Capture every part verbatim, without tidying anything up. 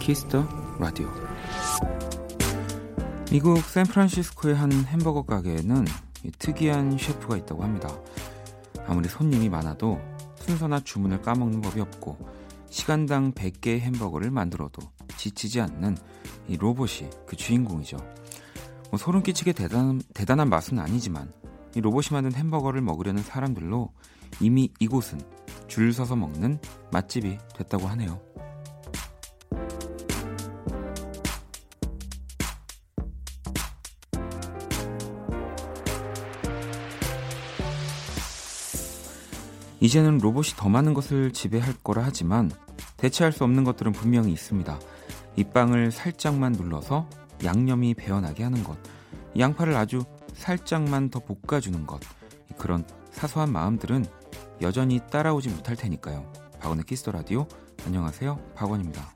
키스터 라디오. 미국 샌프란시스코의 한 햄버거 가게에는 특이한 셰프가 있다고 합니다. 아무리 손님이 많아도 순서나 주문을 까먹는 법이 없고 시간당 백 개의 햄버거를 만들어도 지치지 않는 이 로봇이 그 주인공이죠. 뭐 소름 끼치게 대단, 대단한 맛은 아니지만 이 로봇이 만든 햄버거를 먹으려는 사람들로 이미 이곳은 줄 서서 먹는 맛집이 됐다고 하네요. 이제는 로봇이 더 많은 것을 지배할 거라 하지만 대체할 수 없는 것들은 분명히 있습니다. 이 빵을 살짝만 눌러서 양념이 배어나게 하는 것, 양파를 아주 살짝만 더 볶아주는 것, 그런 사소한 마음들은 여전히 따라오지 못할 테니까요. 박원의 키스더 라디오, 안녕하세요, 박원입니다.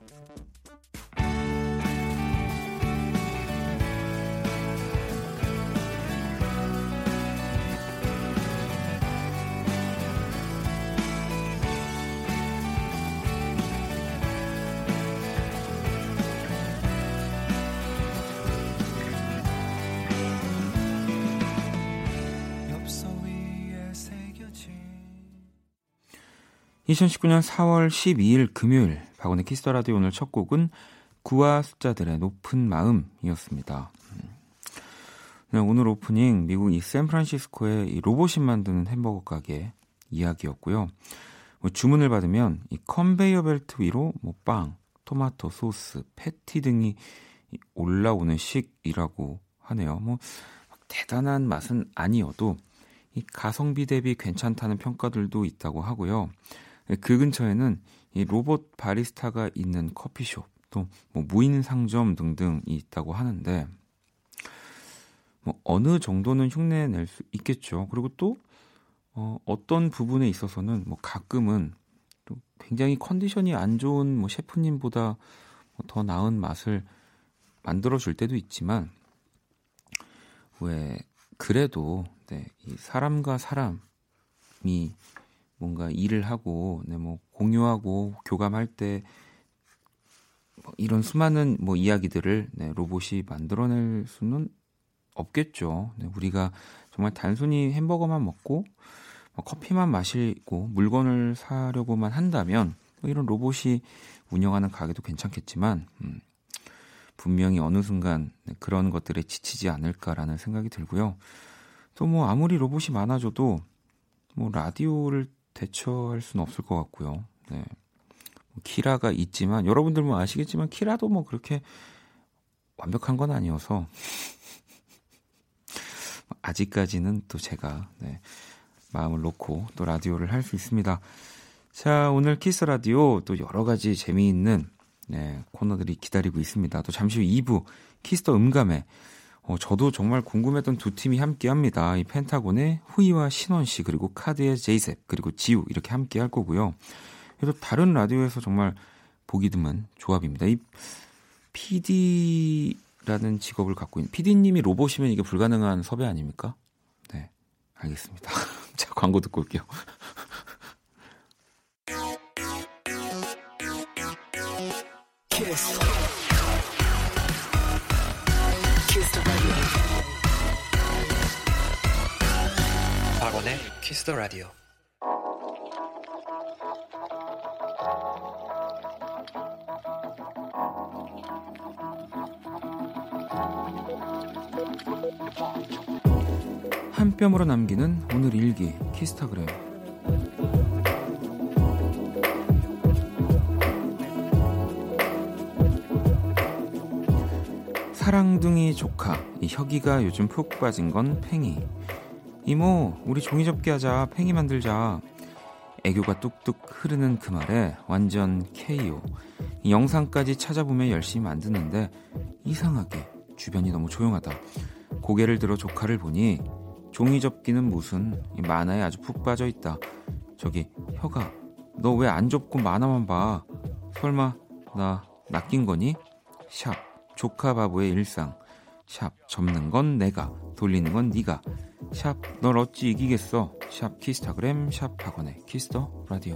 이천십구년 사월 십이일 금요일 박원의 키스더라디오. 오늘 첫 곡은 구와 숫자들의 높은 마음이었습니다. 네, 오늘 오프닝 미국 이 샌프란시스코의 이 로봇이 만드는 햄버거 가게 이야기였고요. 뭐 주문을 받으면 이 컨베이어 벨트 위로 뭐 빵, 토마토, 소스, 패티 등이 올라오는 식이라고 하네요. 뭐 대단한 맛은 아니어도 이 가성비 대비 괜찮다는 평가들도 있다고 하고요. 그 근처에는 이 로봇 바리스타가 있는 커피숍, 또 뭐 무인 상점 등등이 있다고 하는데 뭐 어느 정도는 흉내 낼 수 있겠죠. 그리고 또 어, 어떤 부분에 있어서는 뭐 가끔은 또 굉장히 컨디션이 안 좋은 뭐 셰프님보다 더 나은 맛을 만들어줄 때도 있지만 왜 그래도 네, 이 사람과 사람이 뭔가 일을 하고, 네, 뭐 공유하고 교감할 때 뭐 이런 수많은 뭐 이야기들을 네, 로봇이 만들어낼 수는 없겠죠. 네, 우리가 정말 단순히 햄버거만 먹고 뭐 커피만 마시고 물건을 사려고만 한다면 뭐 이런 로봇이 운영하는 가게도 괜찮겠지만 음, 분명히 어느 순간 네, 그런 것들에 지치지 않을까라는 생각이 들고요. 또 뭐 아무리 로봇이 많아져도 뭐 라디오를 대처할 수는 없을 것 같고요. 네. 키라가 있지만 여러분들 뭐 아시겠지만 키라도 뭐 그렇게 완벽한 건 아니어서 아직까지는 또 제가 네, 마음을 놓고 또 라디오를 할 수 있습니다. 자, 오늘 키스 라디오 또 여러 가지 재미있는 네, 코너들이 기다리고 있습니다. 또 잠시 후 이 부 키스더 음감회. 어, 저도 정말 궁금했던 두 팀이 함께합니다. 이 펜타곤의 후이와 신원 씨, 그리고 카드의 제이셉, 그리고 지우 이렇게 함께할 거고요. 그래서 다른 라디오에서 정말 보기 드문 조합입니다. 이 피디라는 직업을 갖고 있는 피디님이 로봇이면 이게 불가능한 섭외 아닙니까? 네, 알겠습니다. 자, 광고 듣고 올게요. 키스. 박원의 키스 더 라디오. 한 뼘으로 남기는 오늘 일기 키스타그램. 사랑둥이 조카 이 혁이가 요즘 푹 빠진 건 팽이. 이모, 우리 종이접기 하자, 팽이 만들자. 애교가 뚝뚝 흐르는 그 말에 완전 케이오. 이 영상까지 찾아보며 열심히 만드는데 이상하게 주변이 너무 조용하다. 고개를 들어 조카를 보니 종이접기는 무슨 만화에 아주 푹 빠져있다. 저기 혁아, 너 왜 안 접고 만화만 봐? 설마 나 낚인 거니? 샵 조카 바보의 일상. 샵 접는 건 내가, 돌리는 건 네가. 샵 널 어찌 이기겠어 샵 키스타그램 샵 박원의 키스더 라디오.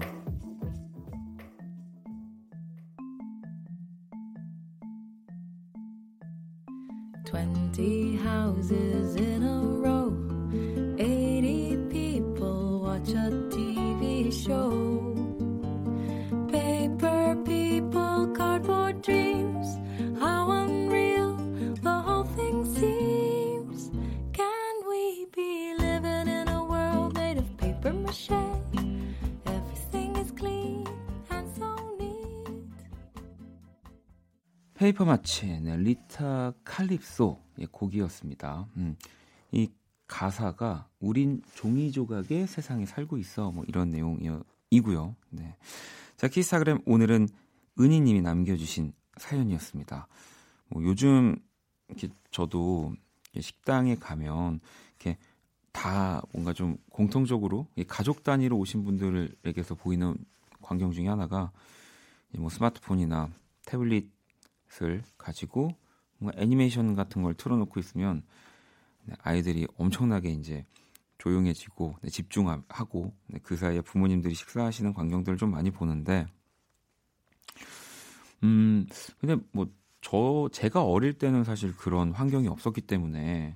twenty houses in a row eighty people watch a 티비 show paper people cardboard dreams how unreal the whole thing seems can we be living in a world made of paper mache everything is clean and so neat. 페이퍼 마치의 리타 칼립소의 곡이었습니다. 음, 이 가사가 우린 종이 조각의 세상에 살고 있어 뭐 이런 내용이고요. 네. 자, 키스타그램 오늘은 은희님이 남겨주신 사연이었습니다. 뭐 요즘 이렇게 저도 식당에 가면 이렇게 다 뭔가 좀 공통적으로 가족 단위로 오신 분들에게서 보이는 광경 중에 하나가 뭐 스마트폰이나 태블릿을 가지고 뭔가 애니메이션 같은 걸 틀어놓고 있으면 아이들이 엄청나게 이제 조용해지고 네, 집중하고 네, 그 사이에 부모님들이 식사하시는 광경들을 좀 많이 보는데, 음 근데 뭐 저 제가 어릴 때는 사실 그런 환경이 없었기 때문에,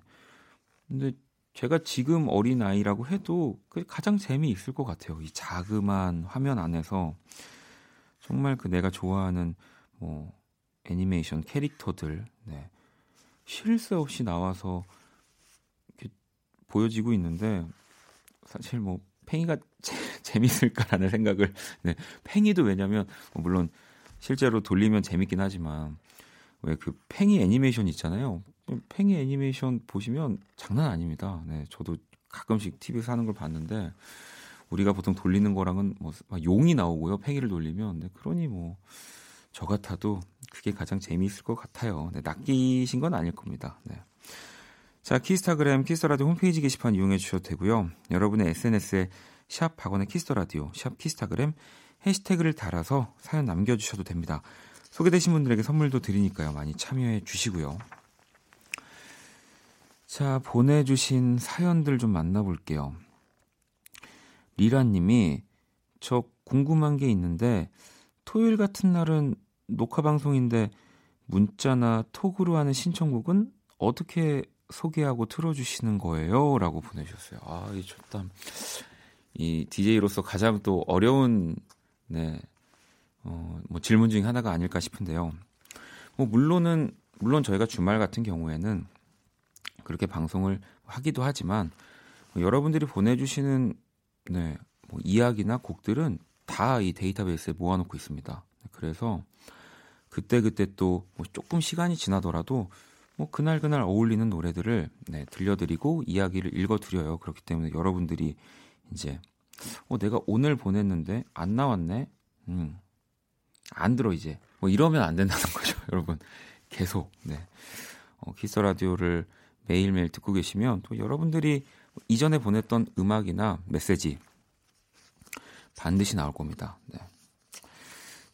근데 제가 지금 어린 아이라고 해도 가장 재미있을 것 같아요. 이 자그마한 화면 안에서 정말 그 내가 좋아하는 뭐 애니메이션 캐릭터들 네, 쉴 새 없이 나와서 보여지고 있는데, 사실 뭐 팽이가 제, 재밌을까라는 생각을 네, 팽이도 왜냐면 물론 실제로 돌리면 재밌긴 하지만 왜 그 팽이 애니메이션 있잖아요. 팽이 애니메이션 보시면 장난 아닙니다. 네, 저도 가끔씩 티비에서 하는 걸 봤는데 우리가 보통 돌리는 거랑은 뭐 용이 나오고요. 팽이를 돌리면 네, 그러니 뭐 저 같아도 그게 가장 재미있을 것 같아요. 네, 낚이신 건 아닐 겁니다. 네. 자, 키스타그램 키스터라디오 홈페이지 게시판 이용해 주셔도 되고요. 여러분의 에스엔에스에 샵 박원의 키스터라디오, 샵 키스타그램 해시태그를 달아서 사연 남겨주셔도 됩니다. 소개되신 분들에게 선물도 드리니까요. 많이 참여해 주시고요. 자, 보내주신 사연들 좀 만나볼게요. 리라님이 저 궁금한 게 있는데 토요일 같은 날은 녹화방송인데 문자나 톡으로 하는 신청곡은 어떻게 소개하고 틀어주시는 거예요? 라고 보내주셨어요. 아, 이 좋다. 이 디제이로서 가장 또 어려운, 네, 어, 뭐 질문 중에 하나가 아닐까 싶은데요. 뭐, 물론은, 물론 저희가 주말 같은 경우에는 그렇게 방송을 하기도 하지만, 뭐 여러분들이 보내주시는, 네, 뭐 이야기나 곡들은 다 이 데이터베이스에 모아놓고 있습니다. 그래서 그때그때 또 뭐 조금 시간이 지나더라도 뭐 그날 그날 어울리는 노래들을 네, 들려드리고 이야기를 읽어드려요. 그렇기 때문에 여러분들이 이제 어, 내가 오늘 보냈는데 안 나왔네, 음, 안 들어 이제 뭐 이러면 안 된다는 거죠, 여러분. 계속 네, 어, 키스 라디오를 매일 매일 듣고 계시면 또 여러분들이 이전에 보냈던 음악이나 메시지 반드시 나올 겁니다. 네.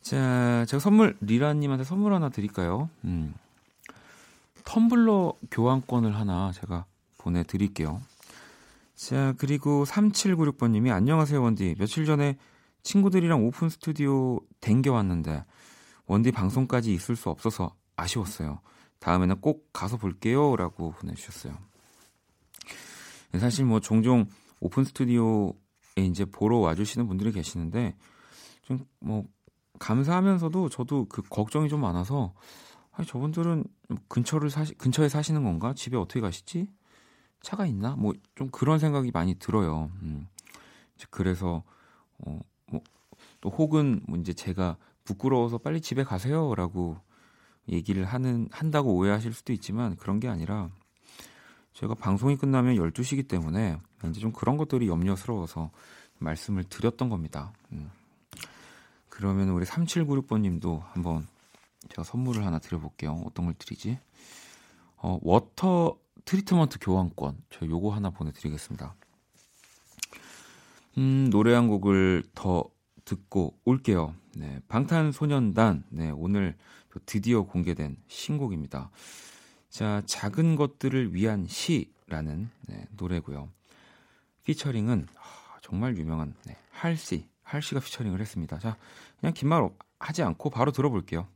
자, 제가 선물 리라님한테 선물 하나 드릴까요? 음. 텀블러 교환권을 하나 제가 보내드릴게요. 자, 그리고 삼칠구육 번님이 안녕하세요 원디. 며칠 전에 친구들이랑 오픈 스튜디오 댕겨왔는데 원디 방송까지 있을 수 없어서 아쉬웠어요. 다음에는 꼭 가서 볼게요 라고 보내주셨어요. 사실 뭐 종종 오픈 스튜디오에 이제 보러 와주시는 분들이 계시는데 좀 뭐 감사하면서도 저도 그 걱정이 좀 많아서 아니, 저분들은 근처를 사시, 근처에 사시는 건가? 집에 어떻게 가시지? 차가 있나? 뭐 좀 그런 생각이 많이 들어요. 음. 그래서 어, 뭐, 또 혹은 뭐 이제 제가 부끄러워서 빨리 집에 가세요라고 얘기를 하는 한다고 오해하실 수도 있지만 그런 게 아니라 제가 방송이 끝나면 열두 시이기 때문에 이제 좀 그런 것들이 염려스러워서 말씀을 드렸던 겁니다. 음. 그러면 우리 삼칠구육 번님도 한번 제가 선물을 하나 드려볼게요. 어떤 걸 드리지? 어, 워터 트리트먼트 교환권. 저 요거 하나 보내드리겠습니다. 음, 노래 한 곡을 더 듣고 올게요. 네, 방탄소년단. 네, 오늘 드디어 공개된 신곡입니다. 자, 작은 것들을 위한 시라는 네, 노래고요. 피처링은 정말 유명한 네, 할씨, 할씨가 피처링을 했습니다. 자, 그냥 긴 말 하지 않고 바로 들어볼게요.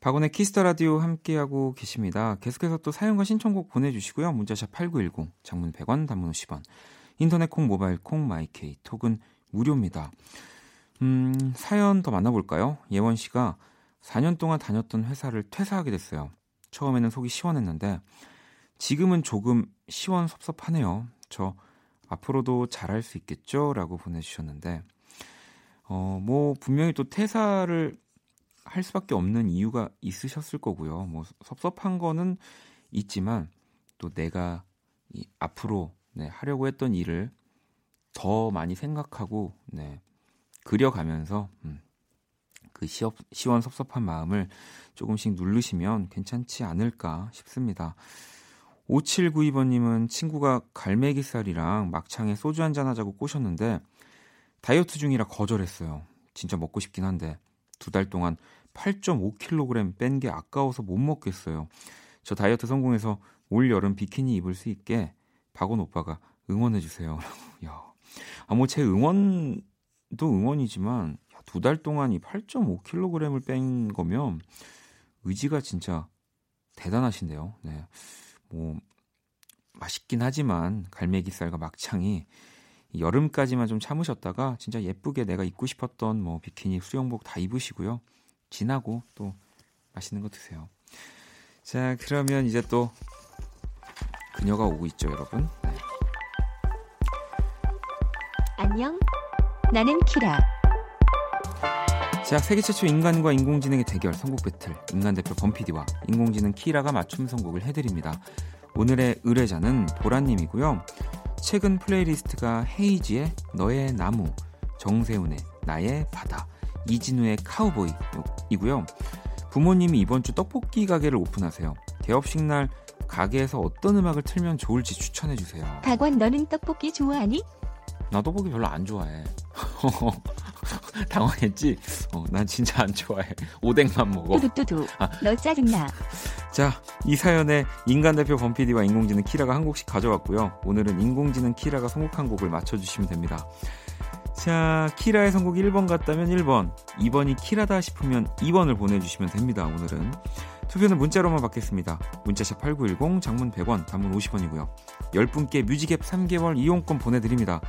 박원의 키스터라디오 함께하고 계십니다. 계속해서 또 사연과 신청곡 보내주시고요. 문자샵 팔구일공, 장문 백 원, 단문 오십 원, 인터넷 콩, 모바일 콩, 마이케이, 톡은 무료입니다. 음, 사연 더 만나볼까요? 예원 씨가 사 년 동안 다녔던 회사를 퇴사하게 됐어요. 처음에는 속이 시원했는데 지금은 조금 시원섭섭하네요. 저 앞으로도 잘할 수 있겠죠? 라고 보내주셨는데 어, 뭐 분명히 또 퇴사를 할 수밖에 없는 이유가 있으셨을 거고요. 뭐 섭섭한 거는 있지만 또 내가 이 앞으로 네, 하려고 했던 일을 더 많이 생각하고 네, 그려가면서 음, 그 시업, 시원 섭섭한 마음을 조금씩 누르시면 괜찮지 않을까 싶습니다. 오칠구이 번님은 친구가 갈매기살이랑 막창에 소주 한잔 하자고 꼬셨는데 다이어트 중이라 거절했어요. 진짜 먹고 싶긴 한데 두 달 동안 팔 점 오 킬로그램 뺀 게 아까워서 못 먹겠어요. 저 다이어트 성공해서 올 여름 비키니 입을 수 있게 박원 오빠가 응원해주세요. 야, 아 뭐 제 응원도 응원이지만 두 달 동안 이 팔 점 오 킬로그램을 뺀 거면 의지가 진짜 대단하신데요. 네, 뭐 맛있긴 하지만 갈매기살과 막창이 여름까지만 좀 참으셨다가 진짜 예쁘게 내가 입고 싶었던 뭐 비키니, 수영복 다 입으시고요. 지나고 또 맛있는 거 드세요. 자, 그러면 이제 또 그녀가 오고 있죠, 여러분. 네. 안녕, 나는 키라. 자, 세계 최초 인간과 인공지능의 대결, 선곡 배틀. 인간 대표 범피디와 인공지능 키라가 맞춤 선곡을 해드립니다. 오늘의 의뢰자는 보라님이고요. 최근 플레이리스트가 헤이지의 너의 나무, 정세훈의 나의 바다, 이진우의 카우보이이고요. 부모님이 이번 주 떡볶이 가게를 오픈하세요. 개업식 날 가게에서 어떤 음악을 틀면 좋을지 추천해주세요. 박원, 너는 떡볶이 좋아하니? 나 떡볶이 별로 안 좋아해. 당황했지? 어, 난 진짜 안 좋아해. 오뎅만 먹어. 뚜두뚜두. 아. 너 짜증나. 자, 이 사연에 인간 대표 범피디와 인공지능 키라가 한 곡씩 가져왔고요. 오늘은 인공지능 키라가 선곡한 곡을 맞춰주시면 됩니다. 자, 키라의 선곡 일 번 같다면 일 번, 이 번이 키라다 싶으면 이 번을 보내주시면 됩니다. 오늘은 투표는 문자로만 받겠습니다. 문자샵 팔구일공, 장문 백 원, 단문 오십 원이고요. 십 분께 뮤직앱 삼 개월 이용권 보내드립니다.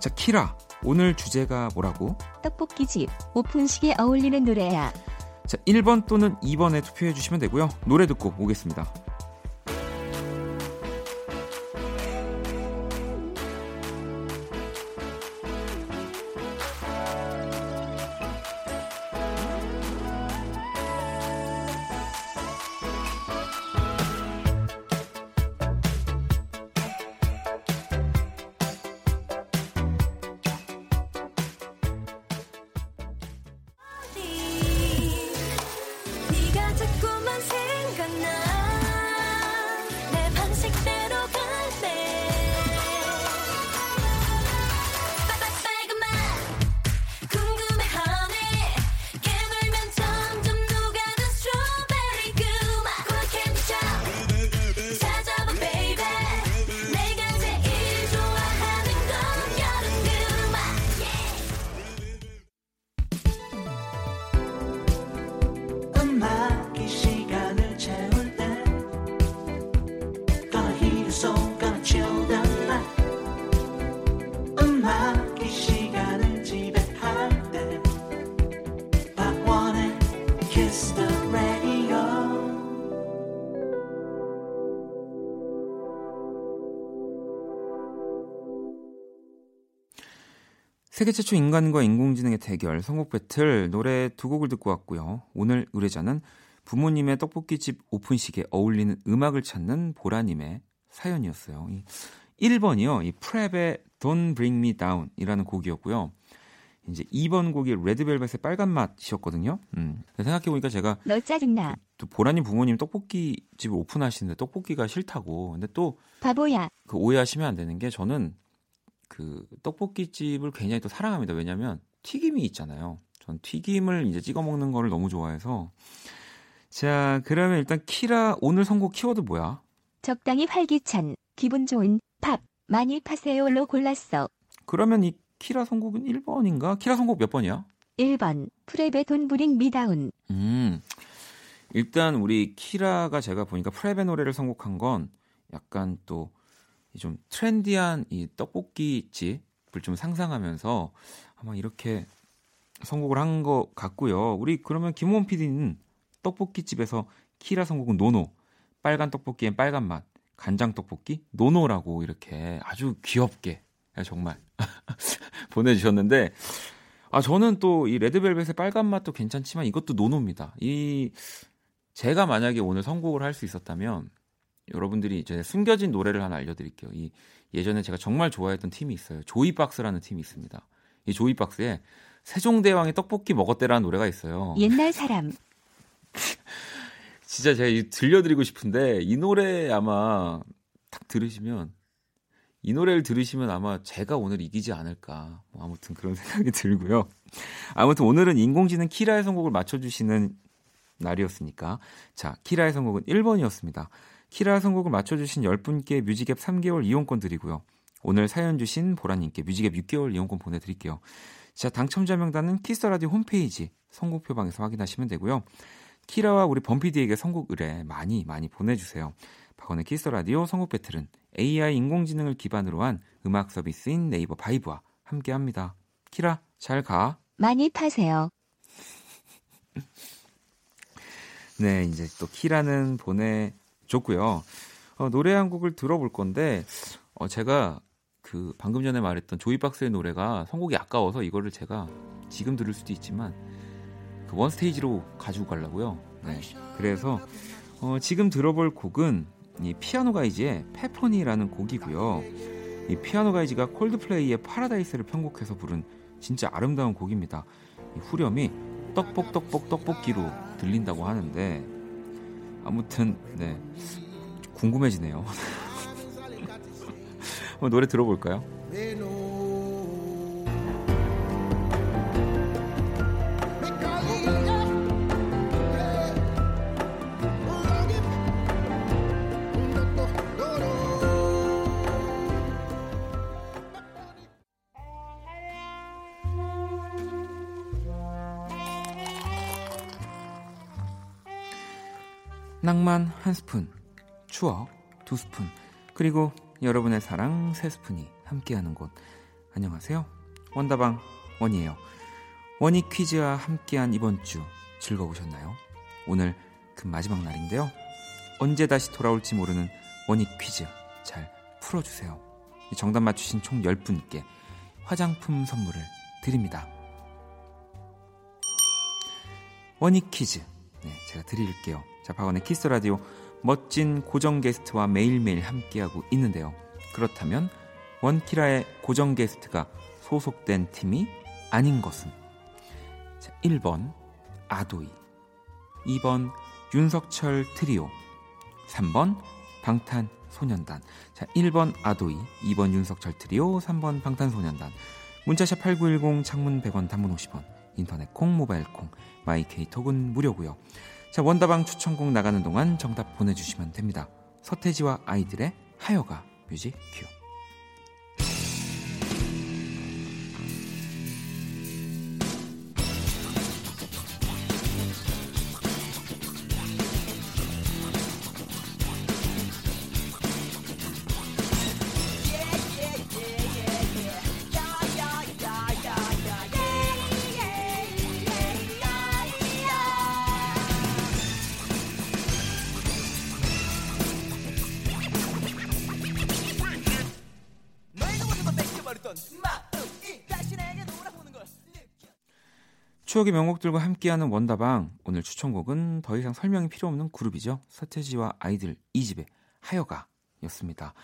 자, 키라, 오늘 주제가 뭐라고? 떡볶이집, 오픈식에 어울리는 노래야. 자, 일 번 또는 이 번에 투표해 주시면 되고요. 노래 듣고 오겠습니다. 세계 최초 인간과 인공지능의 대결, 선곡 배틀, 노래 두 곡을 듣고 왔고요. 오늘 의뢰자는 부모님의 떡볶이집 오픈식에 어울리는 음악을 찾는 보라님의 사연이었어요. 일 번이요. 이 프랩의 Don't Bring Me Down 이라는 곡이었고요. 이제 이 번 곡이 레드벨벳의 빨간 맛이었거든요. 음. 생각해보니까 제가 너 짜증나. 또 보라님 부모님 떡볶이 집 오픈하시는데 떡볶이가 싫다고. 근데 또 바보야. 그 오해하시면 안 되는 게 저는 그 떡볶이 집을 굉장히 또 사랑합니다. 왜냐하면 튀김이 있잖아요. 전 튀김을 이제 찍어 먹는 거를 너무 좋아해서. 자, 그러면 일단 키라 오늘 선곡 키워드 뭐야? 적당히 활기찬, 기분 좋은, 팝, 많이 파세요로 골랐어. 그러면 이 키라 선곡은 일 번인가? 키라 선곡 몇 번이야? 일 번. 프랩의 Don't Bring Me Down. 음. 일단 우리 키라가 제가 보니까 프랩의 노래를 선곡한 건 약간 또 좀 트렌디한 이 떡볶이 집을 좀 상상하면서 아마 이렇게 선곡을 한 것 같고요. 우리 그러면 김원 피디는 떡볶이 집에서 키라 선곡은 노노. 빨간 떡볶이엔 빨간 맛. 간장 떡볶이 노노라고 이렇게 아주 귀엽게 정말 보내주셨는데, 아 저는 또 이 레드벨벳의 빨간 맛도 괜찮지만 이것도 노노입니다. 이 제가 만약에 오늘 선곡을 할 수 있었다면 여러분들이 이제 숨겨진 노래를 하나 알려드릴게요. 이 예전에 제가 정말 좋아했던 팀이 있어요. 조이박스라는 팀이 있습니다. 이 조이박스에 세종대왕이 떡볶이 먹었대라는 노래가 있어요. 옛날 사람. 진짜 제가 들려드리고 싶은데 이 노래 아마 딱 들으시면. 이 노래를 들으시면 아마 제가 오늘 이기지 않을까. 뭐 아무튼 그런 생각이 들고요. 아무튼 오늘은 인공지능 키라의 선곡을 맞춰주시는 날이었으니까. 자, 키라의 선곡은 일 번이었습니다. 키라의 선곡을 맞춰주신 열 분께 뮤직앱 삼 개월 이용권 드리고요. 오늘 사연 주신 보라님께 뮤직앱 육 개월 이용권 보내드릴게요. 자, 당첨자 명단은 키스라디오 홈페이지 선곡표방에서 확인하시면 되고요. 키라와 우리 범피디에게 선곡 의뢰 많이 많이 보내주세요. 박원의 키스라디오 선곡 배틀은 에이아이 인공지능을 기반으로 한 음악 서비스인 네이버 바이브와 함께합니다. 키라, 잘 가. 많이 파세요. 네, 이제 또 키라는 보내줬고요. 어, 노래 한 곡을 들어볼 건데 어, 제가 그 방금 전에 말했던 조이박스의 노래가 선곡이 아까워서 이거를 제가 지금 들을 수도 있지만 그 원스테이지로 가지고 가려고요. 네, 그래서 어, 지금 들어볼 곡은 이 피아노 가이지의 페퍼니라는 곡이고요. 이 피아노 가이지가 콜드플레이의 파라다이스를 편곡해서 부른 진짜 아름다운 곡입니다. 이 후렴이 떡볶 떡볶 떡볶이로 들린다고 하는데 아무튼 네 궁금해지네요. 한번 노래 들어볼까요? 낭만 한 스푼, 추억 두 스푼, 그리고 여러분의 사랑 세 스푼이 함께하는 곳. 안녕하세요. 원다방 원이에요. 원이 퀴즈와 함께한 이번 주 즐거우셨나요? 오늘 그 마지막 날인데요. 언제 다시 돌아올지 모르는 원이 퀴즈 잘 풀어주세요. 정답 맞추신 총 열 분께 화장품 선물을 드립니다. 원이 퀴즈 네, 제가 드릴게요. 자, 박원의 키스라디오 멋진 고정 게스트와 매일매일 함께하고 있는데요. 그렇다면 원키라의 고정 게스트가 소속된 팀이 아닌 것은? 자, 일 번 아도이, 이 번 윤석철 트리오, 삼 번 방탄소년단. 자, 일 번 아도이, 이 번 윤석철 트리오, 삼 번 방탄소년단. 문자샵 팔구일공, 창문 백 원, 단문 오십 원, 인터넷 콩, 모바일 콩, 마이케이 톡은 무료고요. 자, 원다방 추천곡 나가는 동안 정답 보내주시면 됩니다. 서태지와 아이들의 하여가 뮤직 큐. 추억의 명곡들과 함께하는 원다방, 오늘 추천곡은 더 이상 설명이 필요 없는 그룹이죠. 서태지와 아이들 이 집의 하여가 였습니다.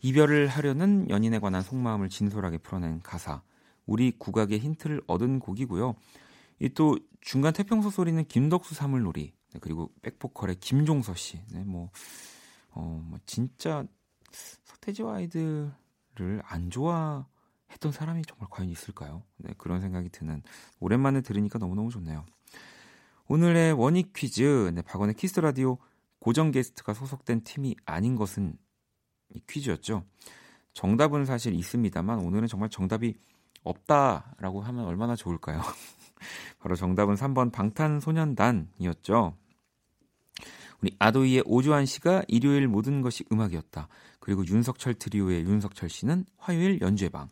이별을 하려는 연인에 관한 속마음을 진솔하게 풀어낸 가사, 우리 국악의 힌트를 얻은 곡이고요. 이 또 중간 태평소 소리는 김덕수 사물놀이, 그리고 백보컬의 김종서 씨. 네, 뭐, 어, 뭐 진짜 서태지와 아이들을 안 좋아했던 사람이 정말 과연 있을까요? 네, 그런 생각이 드는, 오랜만에 들으니까 너무너무 좋네요. 오늘의 원익 퀴즈, 네, 박원의 키스 라디오 고정 게스트가 소속된 팀이 아닌 것은, 이 퀴즈였죠. 정답은 사실 있습니다만 오늘은 정말 정답이 없다라고 하면 얼마나 좋을까요? 바로 정답은 삼 번 방탄소년단이었죠. 우리 아도이의 오주환 씨가 일요일 모든 것이 음악이었다. 그리고 윤석철 트리오의 윤석철 씨는 화요일 연주회방.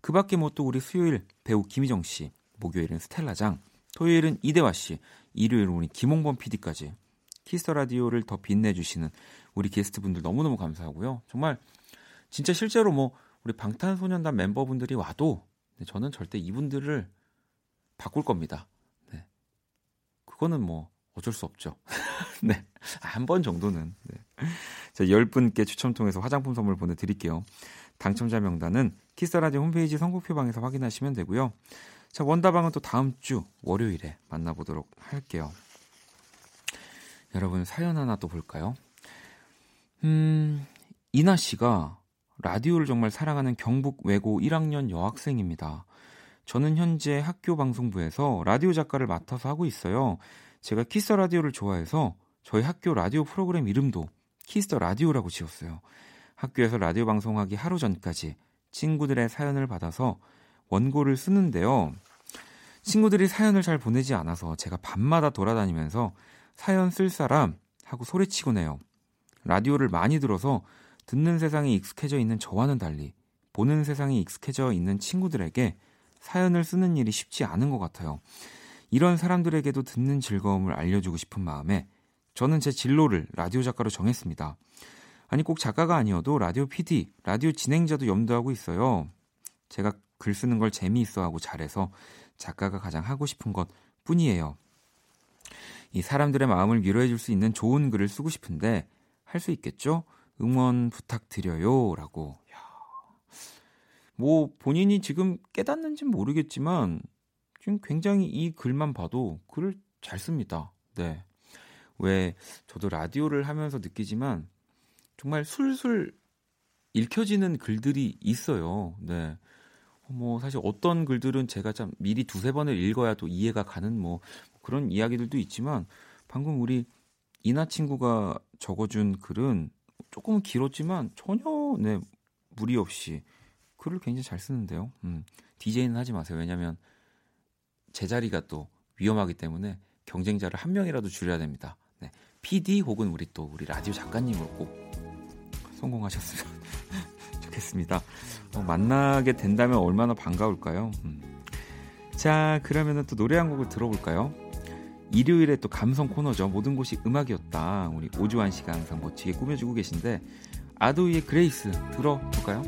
그 밖에 뭐 또 우리 수요일 배우 김희정 씨, 목요일은 스텔라장, 토요일은 이대화 씨, 일요일은 우리 김홍범 피디까지. 키스 라디오를 더 빛내주시는 우리 게스트분들 너무너무 감사하고요. 정말 진짜 실제로 뭐 우리 방탄소년단 멤버분들이 와도 저는 절대 이분들을 바꿀 겁니다. 네. 그거는 뭐 어쩔 수 없죠. 네. 한 번 정도는. 네. 자, 열 분께 추첨 통해서 화장품 선물 보내드릴게요. 당첨자 명단은 키스 라디오 홈페이지 선곡표방에서 확인하시면 되고요. 자, 원다방은 또 다음 주 월요일에 만나보도록 할게요. 여러분 사연 하나 또 볼까요? 음, 이나 씨가 라디오를 정말 사랑하는 경북 외고 일 학년 여학생입니다. 저는 현재 학교 방송부에서 라디오 작가를 맡아서 하고 있어요. 제가 키스 라디오를 좋아해서 저희 학교 라디오 프로그램 이름도 키스 라디오라고 지었어요. 학교에서 라디오 방송하기 하루 전까지 친구들의 사연을 받아서 원고를 쓰는데요. 친구들이 사연을 잘 보내지 않아서 제가 밤마다 돌아다니면서 사연 쓸 사람 하고 소리치곤 해요. 라디오를 많이 들어서 듣는 세상에 익숙해져 있는 저와는 달리 보는 세상에 익숙해져 있는 친구들에게 사연을 쓰는 일이 쉽지 않은 것 같아요. 이런 사람들에게도 듣는 즐거움을 알려주고 싶은 마음에 저는 제 진로를 라디오 작가로 정했습니다. 아니 꼭 작가가 아니어도 라디오 피디, 라디오 진행자도 염두하고 있어요. 제가 글 쓰는 걸 재미있어하고 잘해서 작가가 가장 하고 싶은 것 뿐이에요. 이 사람들의 마음을 위로해줄 수 있는 좋은 글을 쓰고 싶은데 할 수 있겠죠? 응원 부탁드려요 라고. 야, 뭐 본인이 지금 깨닫는지는 모르겠지만 지금 굉장히 이 글만 봐도 글을 잘 씁니다. 네. 왜 저도 라디오를 하면서 느끼지만 정말 술술 읽혀지는 글들이 있어요. 네. 뭐 사실 어떤 글들은 제가 참 미리 두세 번을 읽어야 또 이해가 가는 뭐 그런 이야기들도 있지만 방금 우리 이나 친구가 적어준 글은 조금 길었지만 전혀 네, 무리 없이 글을 굉장히 잘 쓰는데요. 음, 디제이는 하지 마세요. 왜냐하면 제자리가 또 위험하기 때문에 경쟁자를 한 명이라도 줄여야 됩니다. 네, 피디 혹은 우리 또 우리 라디오 작가님으로 꼭 성공하셨으면 좋겠습니다. 어, 만나게 된다면 얼마나 반가울까요? 음. 자, 그러면 또 노래 한 곡을 들어볼까요? 일요일에 또 감성 코너죠. 모든 곳이 음악이었다. 우리 오주환 씨가 항상 멋지게 꾸며주고 계신데 아도이의 그레이스 들어볼까요?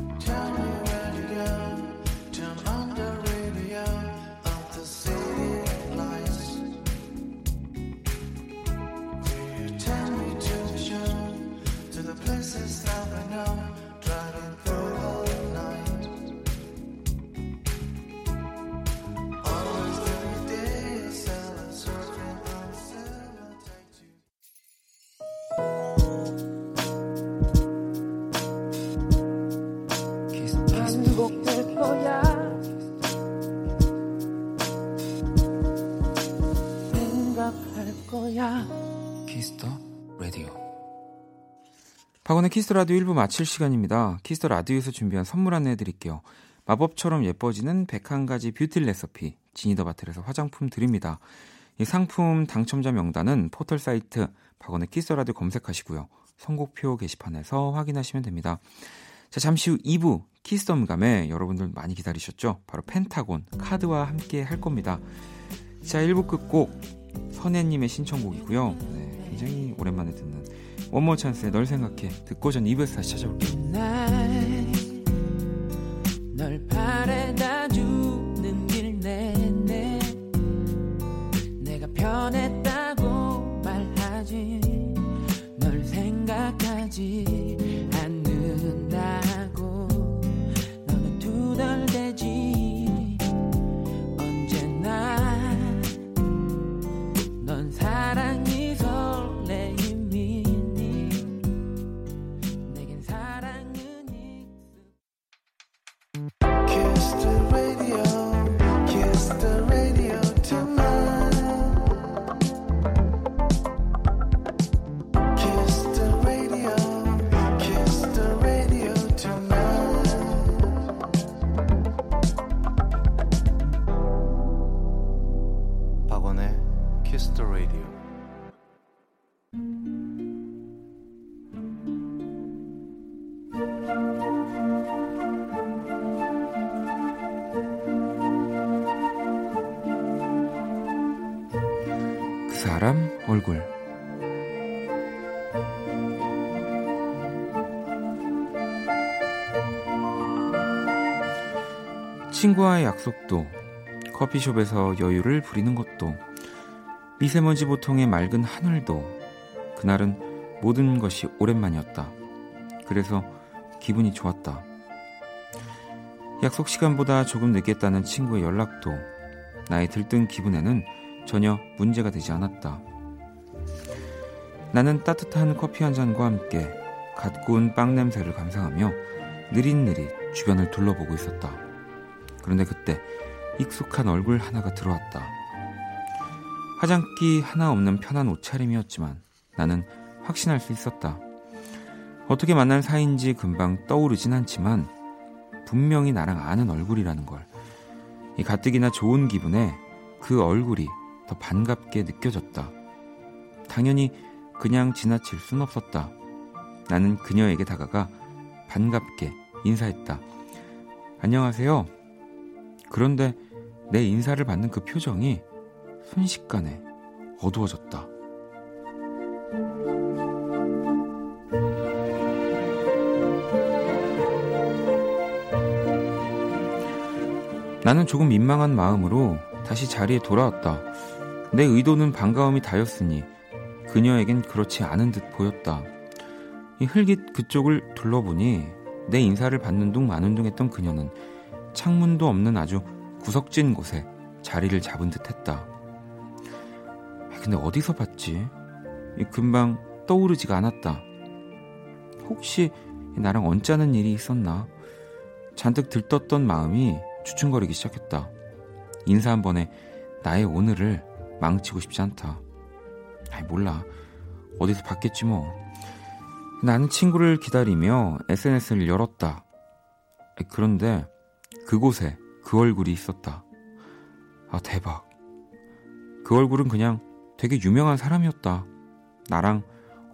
박원의 키스라디오 일 부 마칠 시간입니다. 키스라디오에서 준비한 선물 안내해드릴게요. 마법처럼 예뻐지는 백일 가지 뷰티 레시피 지니더바틀에서 화장품 드립니다. 이 상품 당첨자 명단은 포털사이트 박원의 키스라디오 검색하시고요. 선곡표 게시판에서 확인하시면 됩니다. 자, 잠시 후 이 부 키스덤감에 여러분들 많이 기다리셨죠? 바로 펜타곤 카드와 함께 할 겁니다. 자, 일 부 끝곡 선혜님의 신청곡이고요. 네, 굉장히 오랜만에 듣는 원모 찬스에 널 생각해 듣고 전 이 부에서 다시 찾아올게요. 날 널 바래다 주는 길 내내 사람 얼굴. 친구와의 약속도, 커피숍에서 여유를 부리는 것도, 미세먼지 보통의 맑은 하늘도, 그날은 모든 것이 오랜만이었다. 그래서 기분이 좋았다. 약속 시간보다 조금 늦겠다는 친구의 연락도 나의 들뜬 기분에는 전혀 문제가 되지 않았다. 나는 따뜻한 커피 한 잔과 함께 갓 구운 빵 냄새를 감상하며 느릿느릿 주변을 둘러보고 있었다. 그런데 그때 익숙한 얼굴 하나가 들어왔다. 화장기 하나 없는 편한 옷차림이었지만 나는 확신할 수 있었다. 어떻게 만날 사이인지 금방 떠오르진 않지만 분명히 나랑 아는 얼굴이라는 걸. 이 가뜩이나 좋은 기분에 그 얼굴이 더 반갑게 느껴졌다. 당연히 그냥 지나칠 순 없었다. 나는 그녀에게 다가가 반갑게 인사했다. 안녕하세요. 그런데 내 인사를 받는 그 표정이 순식간에 어두워졌다. 나는 조금 민망한 마음으로 다시 자리에 돌아왔다. 내 의도는 반가움이 다였으니 그녀에겐 그렇지 않은 듯 보였다. 이 흘깃 그쪽을 둘러보니 내 인사를 받는 둥 마는 둥 했던 그녀는 창문도 없는 아주 구석진 곳에 자리를 잡은 듯 했다. 근데 어디서 봤지? 금방 떠오르지가 않았다. 혹시 나랑 언짢은 일이 있었나? 잔뜩 들떴던 마음이 주춤거리기 시작했다. 인사 한 번에 나의 오늘을 망치고 싶지 않다. 아이, 몰라. 어디서 봤겠지 뭐. 나는 친구를 기다리며 에스엔에스를 열었다. 그런데 그곳에 그 얼굴이 있었다. 아, 대박. 그 얼굴은 그냥 되게 유명한 사람이었다. 나랑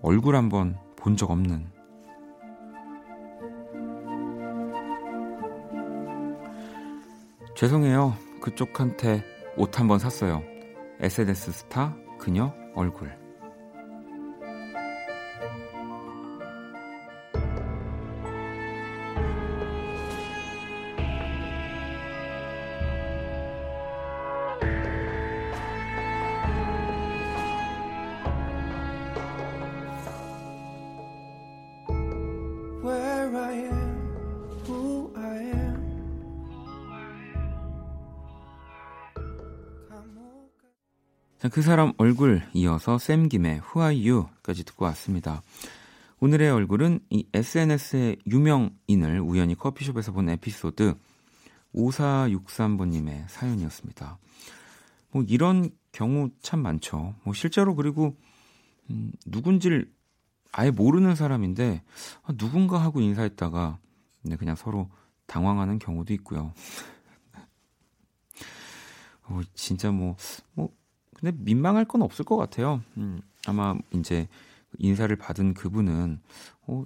얼굴 한번 본 적 없는. 죄송해요. 그쪽한테 옷 한번 샀어요. 에스엔에스 스타 그녀 얼굴. 그 사람 얼굴 이어서 샘김의 Who Are You까지 듣고 왔습니다. 오늘의 얼굴은 이 에스엔에스의 유명인을 우연히 커피숍에서 본 에피소드 오사육삼 번님의 사연이었습니다. 뭐 이런 경우 참 많죠. 뭐 실제로 그리고 음, 누군지를 아예 모르는 사람인데 아, 누군가 하고 인사했다가 네, 그냥 서로 당황하는 경우도 있고요. 어, 진짜 뭐... 뭐 근데 민망할 건 없을 것 같아요. 음, 아마 이제 인사를 받은 그분은 어,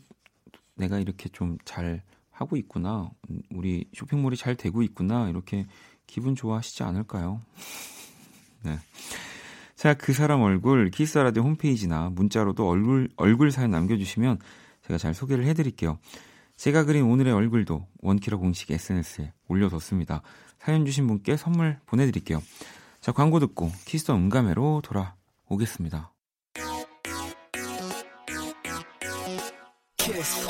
내가 이렇게 좀 잘 하고 있구나, 우리 쇼핑몰이 잘 되고 있구나, 이렇게 기분 좋아하시지 않을까요? 네. 자, 그 사람 얼굴 키스라디오 홈페이지나 문자로도 얼굴, 얼굴 사연 남겨주시면 제가 잘 소개를 해드릴게요. 제가 그린 오늘의 얼굴도 원키러 공식 에스엔에스에 올려뒀습니다. 사연 주신 분께 선물 보내드릴게요. 자, 광고 듣고 키스톤 음감회로 돌아오겠습니다. 키스.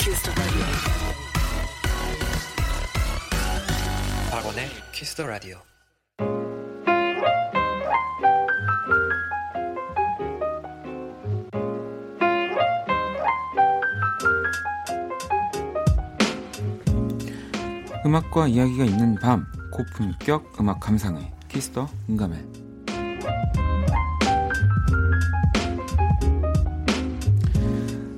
키스 더 라디오. 박원의 키스 더 라디오. 음악과 이야기가 있는 밤, 고품격 음악 감상회 키스 더 음감회.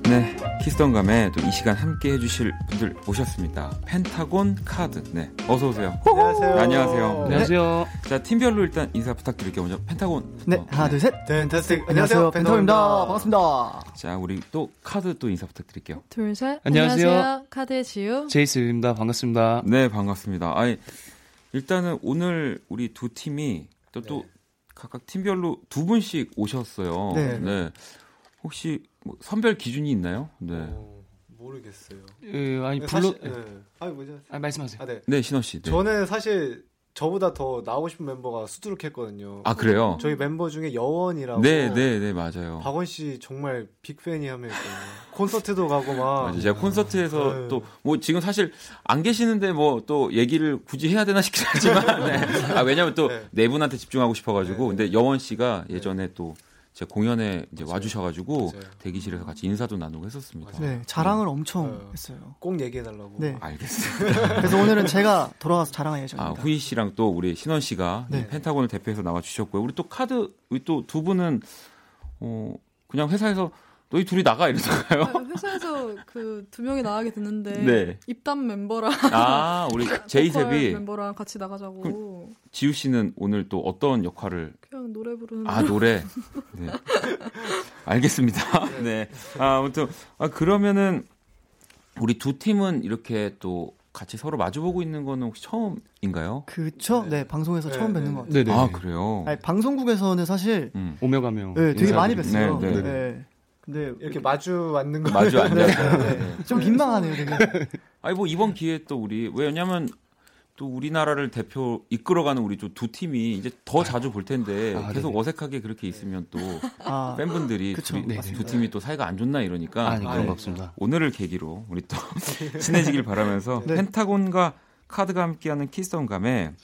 네, 키스 더 음감회 또 이 시간 함께 해주실 분들 모셨습니다. 펜타곤, 카드. 네, 어서 오세요. 안녕하세요. 안녕하세요. 안녕하세요. 네. 자, 팀별로 일단 인사 부탁드릴게요. 먼저 펜타곤. 네, 어, 하나, 네. 둘, 셋. 펜타스틱. 안녕하세요. 펜타곤입니다. 반갑습니다. 자, 우리 또 카드 또 인사 부탁드릴게요. 둘, 셋. 안녕하세요. 안녕하세요. 카드의 지우. 제이스입니다. 반갑습니다. 네, 반갑습니다. 아이. 일단은 오늘 우리 두 팀이 또, 네. 또 각각 팀별로 두 분씩 오셨어요. 네. 네. 혹시 뭐 선별 기준이 있나요? 네. 어, 모르겠어요. 예, 아니 불러. 네. 아니 뭐죠? 아 말씀하세요. 아, 네. 네, 신원 씨. 네. 저는 사실 저보다 더 나오고 싶은 멤버가 수두룩했거든요. 아 그래요? 저희 멤버 중에 여원이라고. 네, 네, 네 맞아요. 박원 씨 정말 빅팬이 하면서 콘서트도 가고 막. 맞아요. 제가 콘서트에서 또 뭐 지금 사실 안 계시는데 뭐 또 얘기를 굳이 해야 되나 싶긴 하지만. 네. 아 왜냐면 또 네 분한테 집중하고 싶어가지고. 네. 근데 여원 씨가 예전에 네. 또. 제 공연에 이제 맞아요. 와주셔가지고 맞아요. 대기실에서 같이 인사도 나누고 했었습니다. 네, 자랑을 네. 엄청 네. 했어요. 꼭 얘기해달라고. 네, 알겠습니다. 그래서 오늘은 제가 돌아와서 자랑할 예정입니다. 아, 후이 씨랑 또 우리 신원 씨가 네. 펜타곤을 대표해서 나와주셨고요. 우리 또 카드, 우리 또 두 분은 어, 그냥 회사에서 너희 둘이 나가 이러다가요? 아, 회사에서 그 두 명이 나가게 됐는데 네. 입단 멤버랑 아 우리 제이셉이 멤버랑 같이 나가자고. 지우 씨는 오늘 또 어떤 역할을? 그냥 노래 부르는. 아 노래. 네. 알겠습니다. 네. 아, 아무튼 아 그러면은 우리 두 팀은 이렇게 또 같이 서로 마주보고 있는 거는 혹시 처음인가요? 그렇죠. 네. 네, 방송에서 네, 처음 뵙는 네, 것 같아요. 네, 네. 아 그래요? 아니, 방송국에서는 사실 음. 오며 가며. 네, 되게 많이 뵀어요. 네. 네. 네. 네. 네, 이렇게 마주 앉는 거 마주 앉아서 네. 네. 좀 민망하네요, 되게. 아니 뭐 이번 기회에 또 우리 왜냐면 또 우리나라를 대표 이끌어가는 우리 또 두 팀이 이제 더 자주 볼 텐데 아, 계속 네네. 어색하게 그렇게 있으면 또 아, 팬분들이 둘이, 두 팀이 또 사이가 안 좋나 이러니까 아니, 그런 거 없습니다. 오늘을 계기로 우리 또 친해지길 바라면서 네. 펜타곤과 카드가 함께하는 키스 더 음감회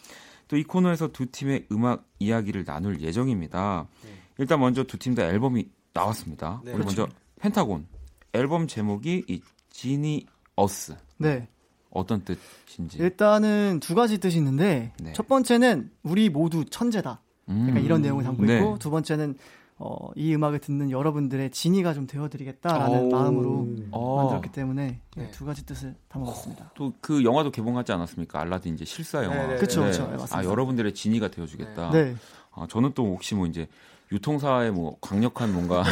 또 이 코너에서 두 팀의 음악 이야기를 나눌 예정입니다. 네. 일단 먼저 두 팀 다 앨범이 나왔습니다. 네. 우리 그렇죠. 먼저 펜타곤 앨범 제목이 이 지니어스. 네. 어떤 뜻인지. 일단은 두 가지 뜻이 있는데 네. 첫 번째는 우리 모두 천재다. 음. 그러니까 이런 내용을 담고 네. 있고 두 번째는 어, 이 음악을 듣는 여러분들의 지니가 좀 되어드리겠다라는 오. 마음으로 오. 만들었기 때문에 네. 두 가지 뜻을 담아봤습니다. 또 그 영화도 개봉하지 않았습니까? 알라딘 이제 실사 영화. 그렇죠, 네. 그렇죠. 네. 네. 아 여러분들의 지니가 되어주겠다. 네. 아, 저는 또 혹시 뭐 이제 유통사에 뭐 강력한 뭔가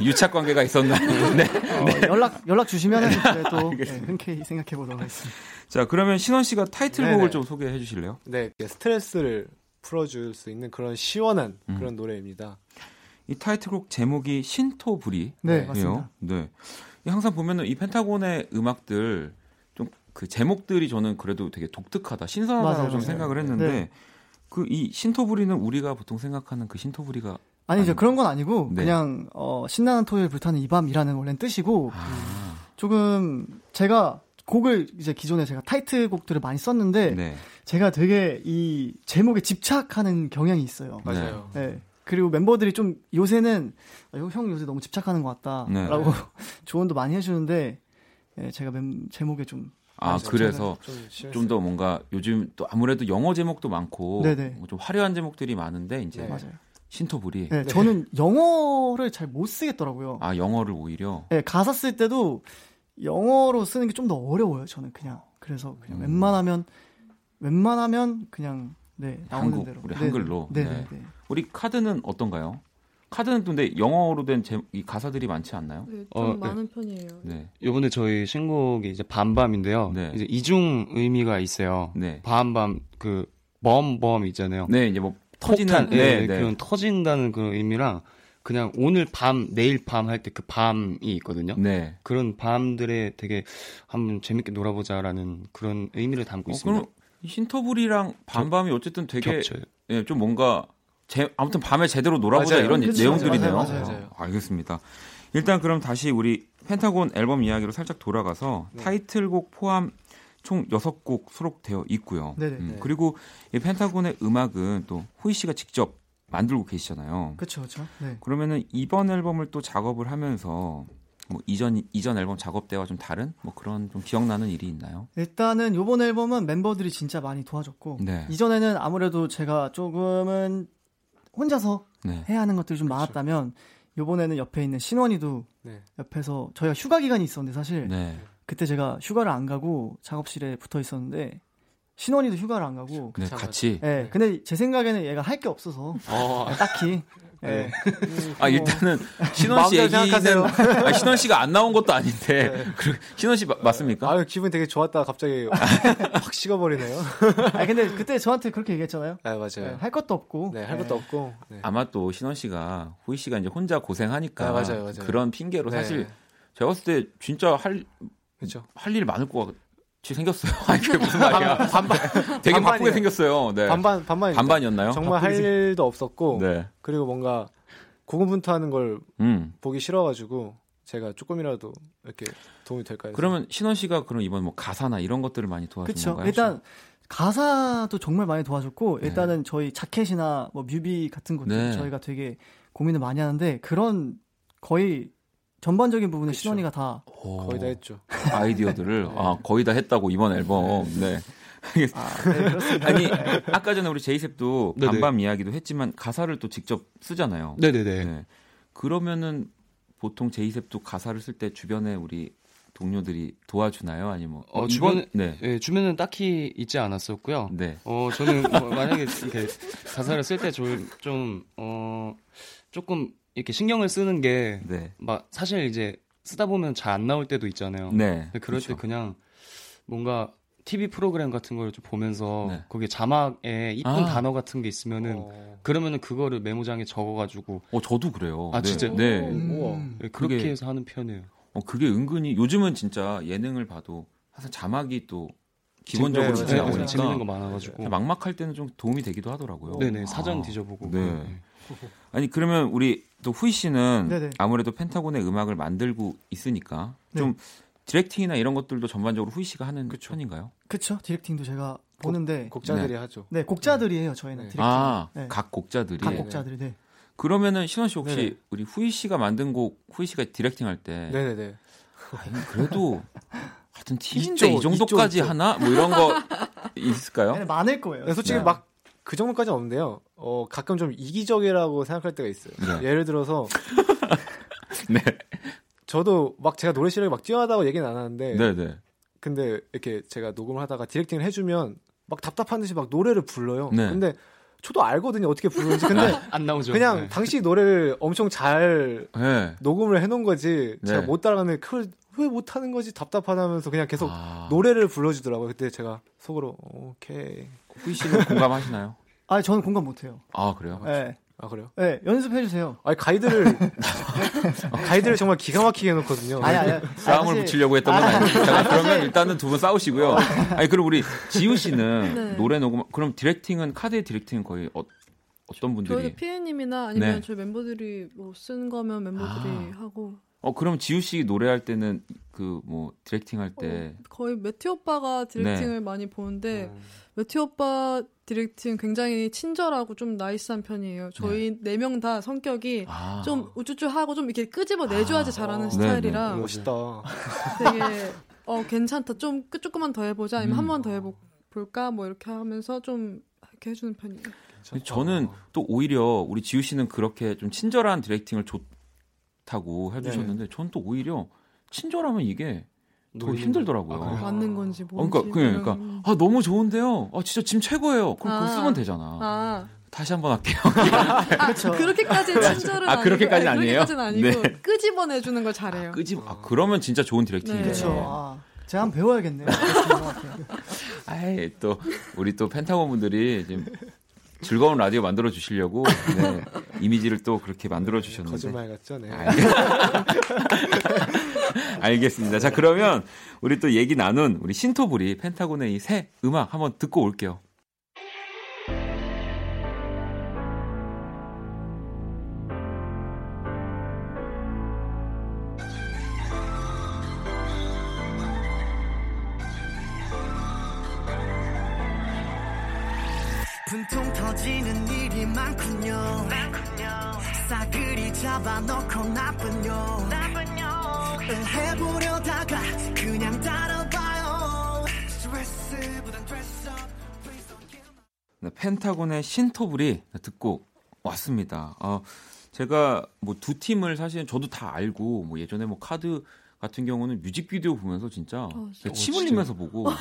유착 관계가 있었나? 네. 어, 네. 연락 연락 주시면은 또 네, 흔쾌히 생각해 보도록 하겠습니다. 자, 그러면 신원 씨가 타이틀곡을 네네. 좀 소개해 주실래요? 네, 스트레스를 풀어줄 수 있는 그런 시원한 음. 그런 노래입니다. 이 타이틀곡 제목이 신토부리. 네, 네, 맞습니다. 네, 항상 보면은 이 펜타곤의 음악들 좀 그 제목들이 저는 그래도 되게 독특하다, 신선하다고 좀 생각을 했는데. 네. 그 이 신토부리는 우리가 보통 생각하는 그 신토부리가 아니죠. 아니, 그런 건 아니고 네. 그냥 어, 신나는 토요일 불타는 이 밤이라는 원래는 뜻이고 아. 조금 제가 곡을 이제 기존에 제가 타이틀곡들을 많이 썼는데 네. 제가 되게 이 제목에 집착하는 경향이 있어요. 맞아요. 네. 그리고 멤버들이 좀 요새는 형 요새 너무 집착하는 것 같다라고 네. 조언도 많이 해주는데 네, 제가 멤, 제목에 좀 아, 그래서 좀 더 뭔가 요즘 또 아무래도 영어 제목도 많고 네네. 좀 화려한 제목들이 많은데 이제 네. 맞아요. 신토불이. 네, 네. 저는 영어를 잘 못 쓰겠더라고요. 아, 영어를 오히려. 네, 가사 쓸 때도 영어로 쓰는 게 좀 더 어려워요. 저는 그냥 그래서 그냥 음. 웬만하면 웬만하면 그냥 네 나오는 한국, 대로 우리 한글로. 네. 네. 네. 우리 카드는 어떤가요? 카드는 근데 영어로 된 제, 이 가사들이 많지 않나요? 네, 좀 어, 많은 네. 편이에요. 네. 이번에 저희 신곡이 이제 밤밤인데요. 네. 이제 이중 의미가 있어요. 네. 밤밤 그 범범 있잖아요. 네, 이제 뭐 터지는 네, 네, 네. 그런 터진다는 그런 의미랑 그냥 오늘 밤, 내일 밤 할 때 그 밤이 있거든요. 네. 그런 밤들에 되게 한번 재밌게 놀아보자라는 그런 의미를 담고 어, 있습니다. 그럼 신토불이랑 밤밤이 어쨌든 되게 겹쳐요. 예, 좀 뭔가 제, 아무튼 밤에 제대로 놀아보자 맞아요. 이런 그치, 내용들이네요. 맞아요, 맞아요, 맞아요. 알겠습니다. 일단 그럼 다시 우리 펜타곤 앨범 이야기로 살짝 돌아가서 네. 타이틀곡 포함 총 여섯 곡 수록되어 있고요. 음, 그리고 이 펜타곤의 음악은 또 호이 씨가 직접 만들고 계시잖아요. 그렇죠, 그렇죠. 네. 그러면은 이번 앨범을 또 작업을 하면서 뭐 이전 이전 앨범 작업 때와 좀 다른 뭐 그런 좀 기억나는 일이 있나요? 일단은 이번 앨범은 멤버들이 진짜 많이 도와줬고 네. 이전에는 아무래도 제가 조금은 혼자서 네. 해야 하는 것들이 좀 그렇죠. 많았다면 이번에는 옆에 있는 신원이도 네. 옆에서 저희가 휴가 기간이 있었는데 사실 네. 그때 제가 휴가를 안 가고 작업실에 붙어 있었는데 신원이도 휴가를 안 가고 네, 같이. 예. 네. 근데 제 생각에는 얘가 할 게 없어서 어. 딱히. 예. 네. 아 일단은 신원 씨 얘기는 아, 신원 씨가 안 나온 것도 아닌데 네. 신원 씨 마, 맞습니까? 아 기분 되게 좋았다 갑자기 확 식어버리네요. 아 근데 그때 저한테 그렇게 얘기했잖아요. 아 맞아요. 네, 할 것도 없고. 네, 할 것도 네. 없고. 네. 아마 또 신원 씨가 호이 씨가 이제 혼자 고생하니까 아, 맞아요, 맞아요. 그런 핑계로 네. 사실 제가 봤을 때 진짜 할 그렇죠. 할 일 많을 것 같. 생겼어요. 아니, 그게 무슨 말이야. 반반, 되게 반반이에요. 바쁘게 생겼어요. 네. 반반, 반반 반반이었나요? 정말 할 일도 없었고 네. 그리고 뭔가 고군분투하는 걸 음. 보기 싫어가지고 제가 조금이라도 이렇게 도움이 될까요? 그러면 신원 씨가 그럼 이번 뭐 가사나 이런 것들을 많이 도와준 그쵸? 건가요? 일단 가사도 정말 많이 도와줬고 네. 일단은 저희 자켓이나 뭐 뮤비 같은 것들 네. 저희가 되게 고민을 많이 하는데 그런 거의 전반적인 부분에 그쵸. 신원이가 다 오, 거의 다 했죠. 아이디어들을 네. 아, 거의 다 했다고 이번 앨범. 네. 아, 네 아니 아까 전에 우리 제이셉도 네네. 반밤 이야기도 했지만 가사를 또 직접 쓰잖아요. 네네네. 네. 그러면은 보통 제이셉도 가사를 쓸 때 주변에 우리 동료들이 도와주나요? 아니 뭐 어, 주변 네. 네, 주변은 딱히 있지 않았었고요. 네. 어 저는 뭐 만약에 이렇게 가사를 쓸 때 좀 어 조금 이렇게 신경을 쓰는 게 막 네. 사실 이제 쓰다 보면 잘 안 나올 때도 있잖아요. 네. 그럴 그쵸. 때 그냥 뭔가 티비 프로그램 같은 걸 좀 보면서 네. 거기 자막에 이쁜 아. 단어 같은 게 있으면은 어. 그러면은 그거를 메모장에 적어가지고. 어 저도 그래요. 아 네. 진짜. 네. 음. 네. 그렇게 그게, 해서 하는 편이에요. 어 그게 은근히 요즘은 진짜 예능을 봐도 사실 자막이 또 기본적으로 네, 나오니까 네, 재밌는 거 많아가지고 막막할 때는 좀 도움이 되기도 하더라고요. 네네 사전 아. 뒤져보고. 네. 네. 아니 그러면 우리 또 후이 씨는 네네. 아무래도 펜타곤의 음악을 만들고 있으니까 좀 네. 디렉팅이나 이런 것들도 전반적으로 후이 씨가 하는 그쵸. 편인가요? 그렇죠. 디렉팅도 제가 보는데 곡, 곡자들이 네. 하죠. 네, 곡자들이 해요. 저희는. 네. 디렉팅. 아, 네. 각 곡자들이. 각 곡자들이. 네. 그러면은 신원 씨 혹시 네네. 우리 후이 씨가 만든 곡 후이 씨가 디렉팅할 때 네네네. 아니, 그래도 하여튼 팀인데 이 정도까지 이쪽, 하나? 뭐 이런 거 있을까요? 네, 많을 거예요. 네, 솔직히 네. 막 그 정도까지는 없는데요. 어 가끔 좀 이기적이라고 생각할 때가 있어요. 네. 예를 들어서 네. 저도 막 제가 노래 실력이 막 뛰어나다고 얘기는 안 하는데 네, 네. 근데 이렇게 제가 녹음을 하다가 디렉팅을 해주면 막 답답한 듯이 막 노래를 불러요. 네. 근데 저도 알거든요. 어떻게 부르는지. 근데 아, 안 나오죠. 그냥 네. 당시 노래를 엄청 잘 네. 녹음을 해놓은 거지 네. 제가 못 따라가면 그걸 왜 못하는 거지 답답하다면서 그냥 계속 아... 노래를 불러주더라고요. 그때 제가 속으로 오케이. 후이 씨는 공감하시나요? 아, 저는 공감 못해요. 아, 그래요? 네. 아, 그래요? 네, 연습해주세요. 아니, 가이드를, 가이드를 정말 기가 막히게 해놓거든요. 아니, 아니, 아니 싸움을 사실... 붙이려고 했던 건 아니에요. 자, 그러면 일단은 두 분 싸우시고요. 아니, 그럼 우리 지우 씨는 네. 노래 녹음, 그럼 디렉팅은, 카드의 디렉팅은 거의 어, 어떤 분들이? 저희 피디님이나 아니면 네. 저희 멤버들이 뭐 쓴 거면 멤버들이 아. 하고. 어 그럼 지우 씨 노래할 때는 그 뭐 디렉팅 할 때 어, 거의 매튜 오빠가 디렉팅을 네. 많이 보는데 음. 매튜 오빠 디렉팅 굉장히 친절하고 좀 나이스한 편이에요. 저희 네 명 다 성격이 아. 좀 우쭈쭈하고 좀 이렇게 끄집어 내줘야지 아. 잘하는 어, 스타일이라 네네. 멋있다. 되게 어 괜찮다. 좀 조금만 더 해보자. 아니면 음. 한 번 더 해볼까? 뭐 이렇게 하면서 좀 이렇게 해주는 편이에요. 괜찮다. 저는 또 오히려 우리 지우 씨는 그렇게 좀 친절한 디렉팅을 줬. 타고 해주셨는데 네. 전 또 오히려 친절하면 이게 더 힘들더라고요. 아, 맞는 건지 뭔지. 그러니까, 그러니까 그런... 아 너무 좋은데요. 아 진짜 지금 최고예요. 그럼 아, 그거 쓰면 되잖아. 아. 다시 한번 할게요. 아, 그렇죠. 그렇게까지 친절은 아, 그렇게까지는 아니에요. 아, 그렇게까지는 아니고 네. 끄집어내주는 걸 잘해요. 아, 끄집. 아 그러면 진짜 좋은 디렉팅이에요. 네. 그렇죠. 아, 제가 한번 배워야겠네요. 아이 또 우리 또 펜타곤 분들이 지금. 즐거운 라디오 만들어 주시려고 네, 이미지를 또 그렇게 만들어 주셨는데 거짓말 같죠, 네. 알겠습니다. 자 그러면 우리 또 얘기 나눈 우리 신토불이 펜타곤의 이 새 음악 한번 듣고 올게요. 해보려다가 그냥 따라봐요. 드레스보단 드레스업. 네, 펜타곤의 신토불이 듣고 왔습니다. 어, 제가 뭐 두 팀을 사실 저도 다 알고 뭐 예전에 뭐 카드 같은 경우는 뮤직비디오 보면서 진짜 어, 침 흘리면서 어, 보고 아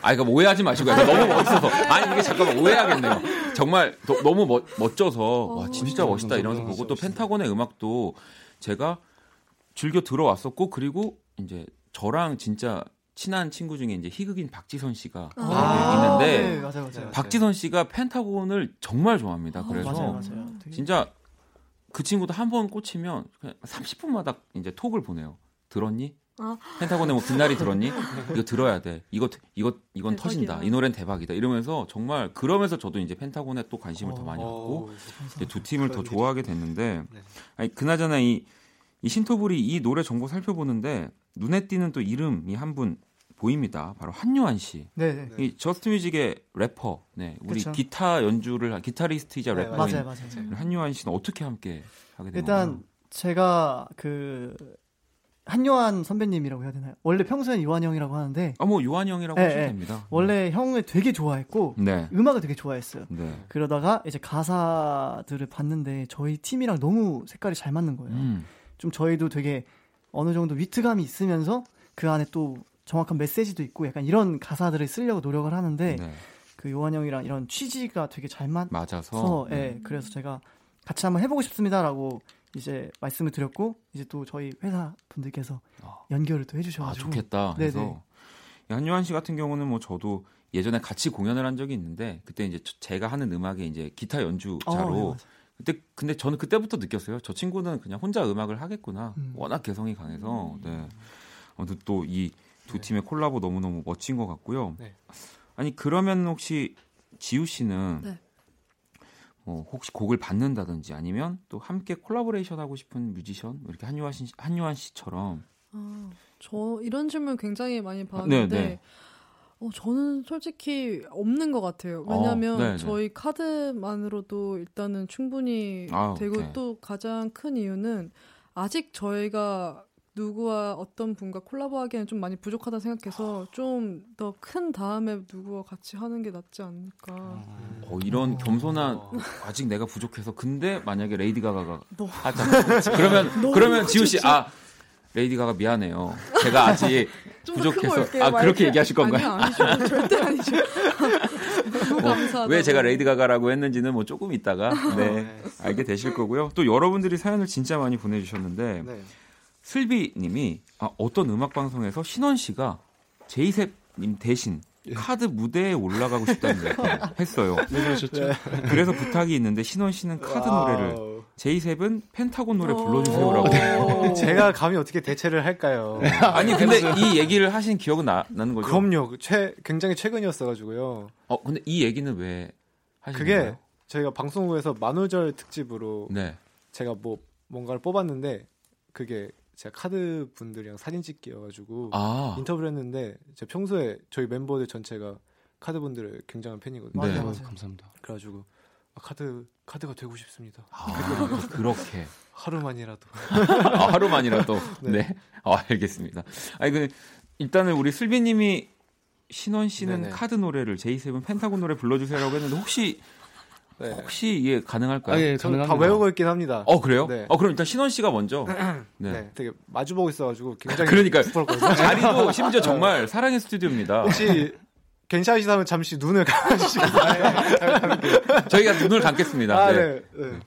그러니까 뭐 오해하지 마시고요. 너무 멋있어서 아니 이게 잠깐만 오해하겠네요. 정말 너, 너무 멋, 멋져서 와 진짜 멋있다 이러면서 보고 또 펜타곤의 음악도 제가 즐겨 들어왔었고 그리고 이제 저랑 진짜 친한 친구 중에 이제 희극인 박지선 씨가 아~ 있는데 네, 맞아요, 맞아요, 박지선 씨가 펜타곤을 정말 좋아합니다. 아, 그래서 맞아요, 맞아요. 진짜 그 친구도 한 번 꽂히면 그냥 삼십 분마다 이제 톡을 보내요. 들었니? 아. 펜타곤의 뭐 빛날이 들었니? 이거 들어야 돼. 이거 이거 이건 대박이다. 터진다. 이 노래는 대박이다. 이러면서 정말 그러면서 저도 이제 펜타곤에 또 관심을 오, 더 많이 갖고 이제 두 팀을 더 좋아하게 됐는데 네. 아니, 그나저나 이, 이 신토불이 이 노래 정보 살펴보는데 눈에 띄는 또 이름이 한 분 보입니다. 바로 한요한 씨. 네. 이 저스트뮤직의 래퍼. 네. 우리 그쵸. 기타 연주를 기타리스트이자 네, 래퍼인 맞아요, 맞아요. 한요한 씨는 어떻게 함께 하게 된 일단 건가요? 제가 그 한요한 선배님이라고 해야 되나요? 원래 평소엔 요한 형이라고 하는데 아, 뭐 요한 형이라고 네, 하셔도 네. 됩니다. 원래 네. 형을 되게 좋아했고 네. 음악을 되게 좋아했어요. 네. 그러다가 이제 가사들을 봤는데 저희 팀이랑 너무 색깔이 잘 맞는 거예요. 음. 좀 저희도 되게 어느 정도 위트감이 있으면서 그 안에 또 정확한 메시지도 있고 약간 이런 가사들을 쓰려고 노력을 하는데 네. 그 요한 형이랑 이런 취지가 되게 잘 맞아서 예, 네. 그래서 제가 같이 한번 해보고 싶습니다라고 이제 말씀을 드렸고 이제 또 저희 회사 분들께서 연결을 또 해주셔가지고 아, 좋겠다 해서 한요한 씨 같은 경우는 뭐 저도 예전에 같이 공연을 한 적이 있는데 그때 이제 제가 하는 음악에 이제 기타 연주자로 어, 네, 그때 근데 저는 그때부터 느꼈어요. 저 친구는 그냥 혼자 음악을 하겠구나. 음. 워낙 개성이 강해서 네. 아무튼 또 이 두 팀의 네. 콜라보 너무 너무 멋진 것 같고요. 네. 아니 그러면 혹시 지우 씨는 네. 어, 혹시 곡을 받는다든지 아니면 또 함께 콜라보레이션 하고 싶은 뮤지션 이렇게 한요한 씨, 한요한 씨처럼 아, 저 이런 질문 굉장히 많이 받았는데 아, 네, 네. 어, 저는 솔직히 없는 것 같아요. 왜냐하면 어, 저희 카드만으로도 일단은 충분히 아, 되고 오케이. 또 가장 큰 이유는 아직 저희가 누구와 어떤 분과 콜라보하기에는 좀 많이 부족하다 생각해서 좀 더 큰 다음에 누구와 같이 하는 게 낫지 않을까. 어, 이런 겸손한 아직 내가 부족해서 근데 만약에 레이디 가가가 하자. 그러면 그러면 지우 씨 아. 레이디 가가 미안해요. 제가 아직 부족해서 아 그렇게 얘기하실 건가요? 아니요, 아니죠. 절대 아니죠. 너무 감사하다. 왜 제가 레이디 가가라고 했는지는 뭐 조금 있다가 네, 알게 되실 거고요. 또 여러분들이 사연을 진짜 많이 보내주셨는데 네. 슬비님이 아, 어떤 음악 방송에서 신원 씨가 제이셉님 대신 카드 무대에 올라가고 싶다는 얘기를 했어요. 네. 그래서 부탁이 있는데 신원 씨는 카드 노래를 제이셉은 펜타곤 노래 불러주세요라고. 제가 감히 어떻게 대체를 할까요? 아니 근데 이 얘기를 하신 기억은 나, 나는 거죠? 그럼요. 최, 굉장히 최근이었어가지고요. 어 근데 이 얘기는 왜 하신 그게 거예요? 그게 저희가 방송국에서 만우절 특집으로 네. 제가 뭐 뭔가를 뽑았는데 그게 제가 카드 분들이랑 사진 찍기여가지고 아. 인터뷰를 했는데 제가 평소에 저희 멤버들 전체가 카드 분들의 굉장한 팬이거든요. 네. 맞아요. 감사합니다. 그래가지고 카드 카드가 되고 싶습니다. 아, 그렇게 하루만이라도 아, 하루만이라도 네, 네. 아, 알겠습니다. 아니 근데 일단은 우리 슬비님이 신원 씨는 네네. 카드 노래를 제이셉은 펜타곤 노래 불러주세요라고 했는데 혹시 네. 혹시 이게 가능할까요? 아, 예, 저는 다 외우고 있긴 합니다. 어 그래요? 네. 어 그럼 일단 신원 씨가 먼저 네, 네 되게 마주보고 있어가지고 굉장히 그러니까 자리도 심지어 정말 사랑의 스튜디오입니다. 혹시 괜찮으시다면 잠시 눈을 감아주시겠어요? 저희가 눈을 감겠습니다. 아, 네. 네. 네.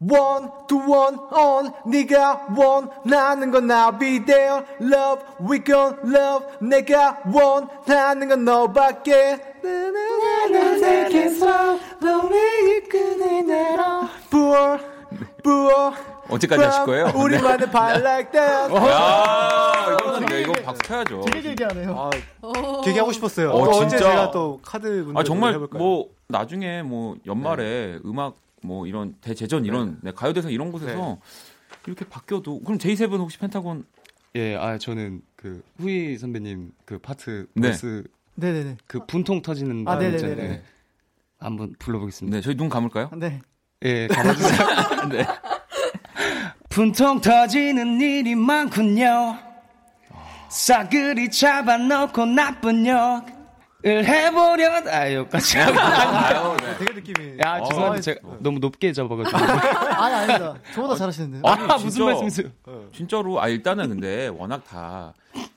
One to one on 네가 원하는 건 I'll be there. Love we gon' love 내가 원하는 건 너밖에 나나 take it slow 너의 이끈을 내려 부어 부어 언제까지 하실 거예요? 우리만의 발 like that. 야, 이거는 이거 박수 쳐야죠. 되게 길게하네요. 아, 되게 하고 싶었어요. 어, 또 언제 제가 또 카드 아 정말 해볼까요? 뭐 나중에 뭐 연말에 네. 음악 뭐 이런 대제전 이런 네. 네, 가요대상 이런 곳에서 네. 이렇게 바뀌어도 그럼 제이세븐 혹시 펜타곤? 예, 아 저는 그 후이 선배님 그 파트 보스 네. 네네네 그 분통 터지는 날 아, 있잖아요. 한번 불러보겠습니다. 네, 저희 눈 감을까요? 네. 예, 감아주세요. 네. 분통 터지는 일이 많군요. 싸그리 잡아놓고 나쁜 역을 해보려. 아 여기까지. 아유, 네. 되게 느낌이. 야 죄송한데 아, 제가 네. 너무 높게 잡아가지고. 아니 아니다. 저보다 아, 잘하시는데. 아, 아니, 무슨 진짜, 말씀이세요? 진짜로 아 일단은 근데 워낙 다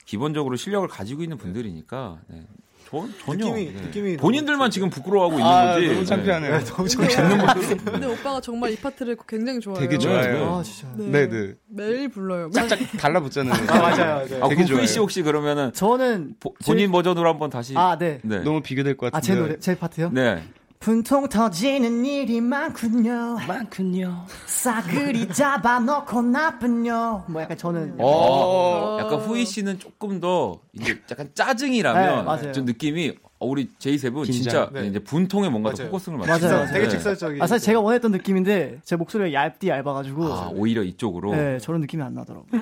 기본적으로 실력을 가지고 있는 분들이니까. 네. 전, 전혀 느낌이, 네. 느낌이 본인들만 지금 부끄러워하고 아, 있는 거지. 너무 창피하네요. 네. 너무 창피하네요. 근데, 근데 오빠가 정말 이 파트를 굉장히 좋아해요. 되게 좋아요. 아, 진짜. 네, 네. 네. 매일 불러요. 짝짝 달라붙잖아요. 아, 맞아요. 네. 아, 되게 좋아요. 씨 혹시 그러면은 저는 보, 본인 제... 버전으로 한번 다시. 아, 네. 네. 너무 비교될 것 같은데. 아, 제 노래, 제 파트요? 네. 분통 터지는 일이 많군요. 많군요. 싸그리 잡아놓고 나쁜요. 뭐 약간 저는. 약간, 오~ 약간 후이 씨는 조금 더 이제 약간 짜증이라면 네, 좀 느낌이 우리 제이셉은 진짜 네. 이제 분통에 뭔가 맞아요. 더 포커스를 맞추죠. 맞아요. 되게 직설적인. 아 사실 제가 원했던 느낌인데 제 목소리가 얇디 얇아가지고. 아 오히려 이쪽으로. 네 저런 느낌이 안 나더라고요.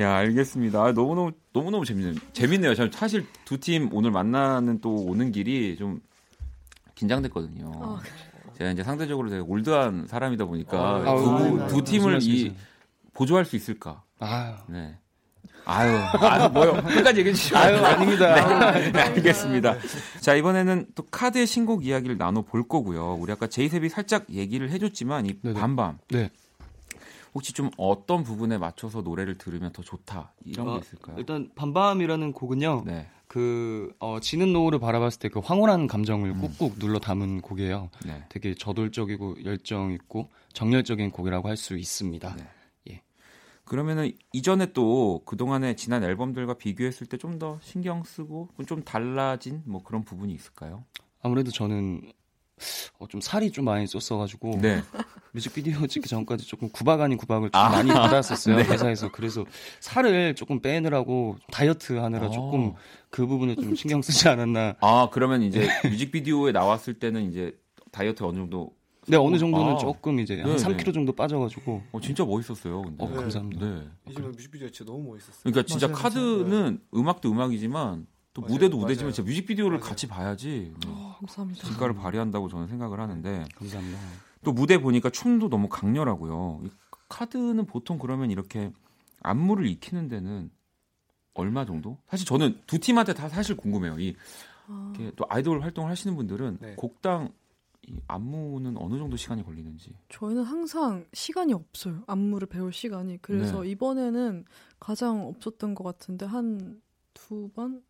야 알겠습니다. 너무 너무 너무 너무 재밌네요. 재밌네요. 사실 두 팀 오늘 만나는 또 오는 길이 좀. 긴장됐거든요. 어. 제가 이제 상대적으로 되게 올드한 사람이다 보니까 어, 두, 아, 두 팀을 이 보조할 수 있을까? 아유. 네. 아유. 아유, 뭐요? 끝까지 얘기해 주시죠. 아유, 아닙니다. 네. 네, 알겠습니다. 자, 이번에는 또 카드의 신곡 이야기를 나눠볼 거고요. 우리 아까 제이셉이 살짝 얘기를 해줬지만, 이 밤밤. 네. 혹시 좀 어떤 부분에 맞춰서 노래를 들으면 더 좋다? 이런 어, 게 있을까요? 일단, 밤밤이라는 곡은요. 네. 그 어, 지는 노을을 바라봤을 때 그 황홀한 감정을 음. 꾹꾹 눌러 담은 곡이에요. 네. 되게 저돌적이고 열정 있고 정열적인 곡이라고 할 수 있습니다. 네. 예. 그러면은 이전에 또 그동안에 지난 앨범들과 비교했을 때 좀 더 신경 쓰고 좀 달라진 뭐 그런 부분이 있을까요? 아무래도 저는 어, 좀 살이 좀 많이 쪘어가지고 네. 뮤직비디오 찍기 전까지 조금 구박 아닌 구박을 좀 아. 많이 받았었어요. 네. 회사에서. 그래서 살을 조금 빼느라고 다이어트 하느라 아. 조금 그 부분에 좀 신경 쓰지 않았나. 아 그러면 이제 뮤직비디오에 나왔을 때는 이제 다이어트 어느 정도 네 어느 정도는 아. 조금 이제 한 삼 킬로그램 정도 빠져가지고. 어 진짜 멋있었어요. 근데. 어 감사합니다. 네. 이 네. 뮤직비디오 진짜 너무 멋있었어요. 그러니까 진짜 맞아요, 카드는 맞아요. 음악도 음악이지만. 또 맞아요, 무대도 무대지만 맞아요. 진짜 뮤직비디오를 맞아요. 같이 봐야지 어, 감사합니다. 진가를 발휘한다고 저는 생각을 하는데 감사합니다. 또 무대 보니까 춤도 너무 강렬하고요. 카드는 보통 그러면 이렇게 안무를 익히는 데는 얼마 정도? 사실 저는 두 팀한테 다 사실 궁금해요. 이 이렇게 또 아이돌 활동을 하시는 분들은 네. 곡당 이 안무는 어느 정도 시간이 걸리는지? 저희는 항상 시간이 없어요. 안무를 배울 시간이. 그래서 네. 이번에는 가장 없었던 것 같은데 한 두 번?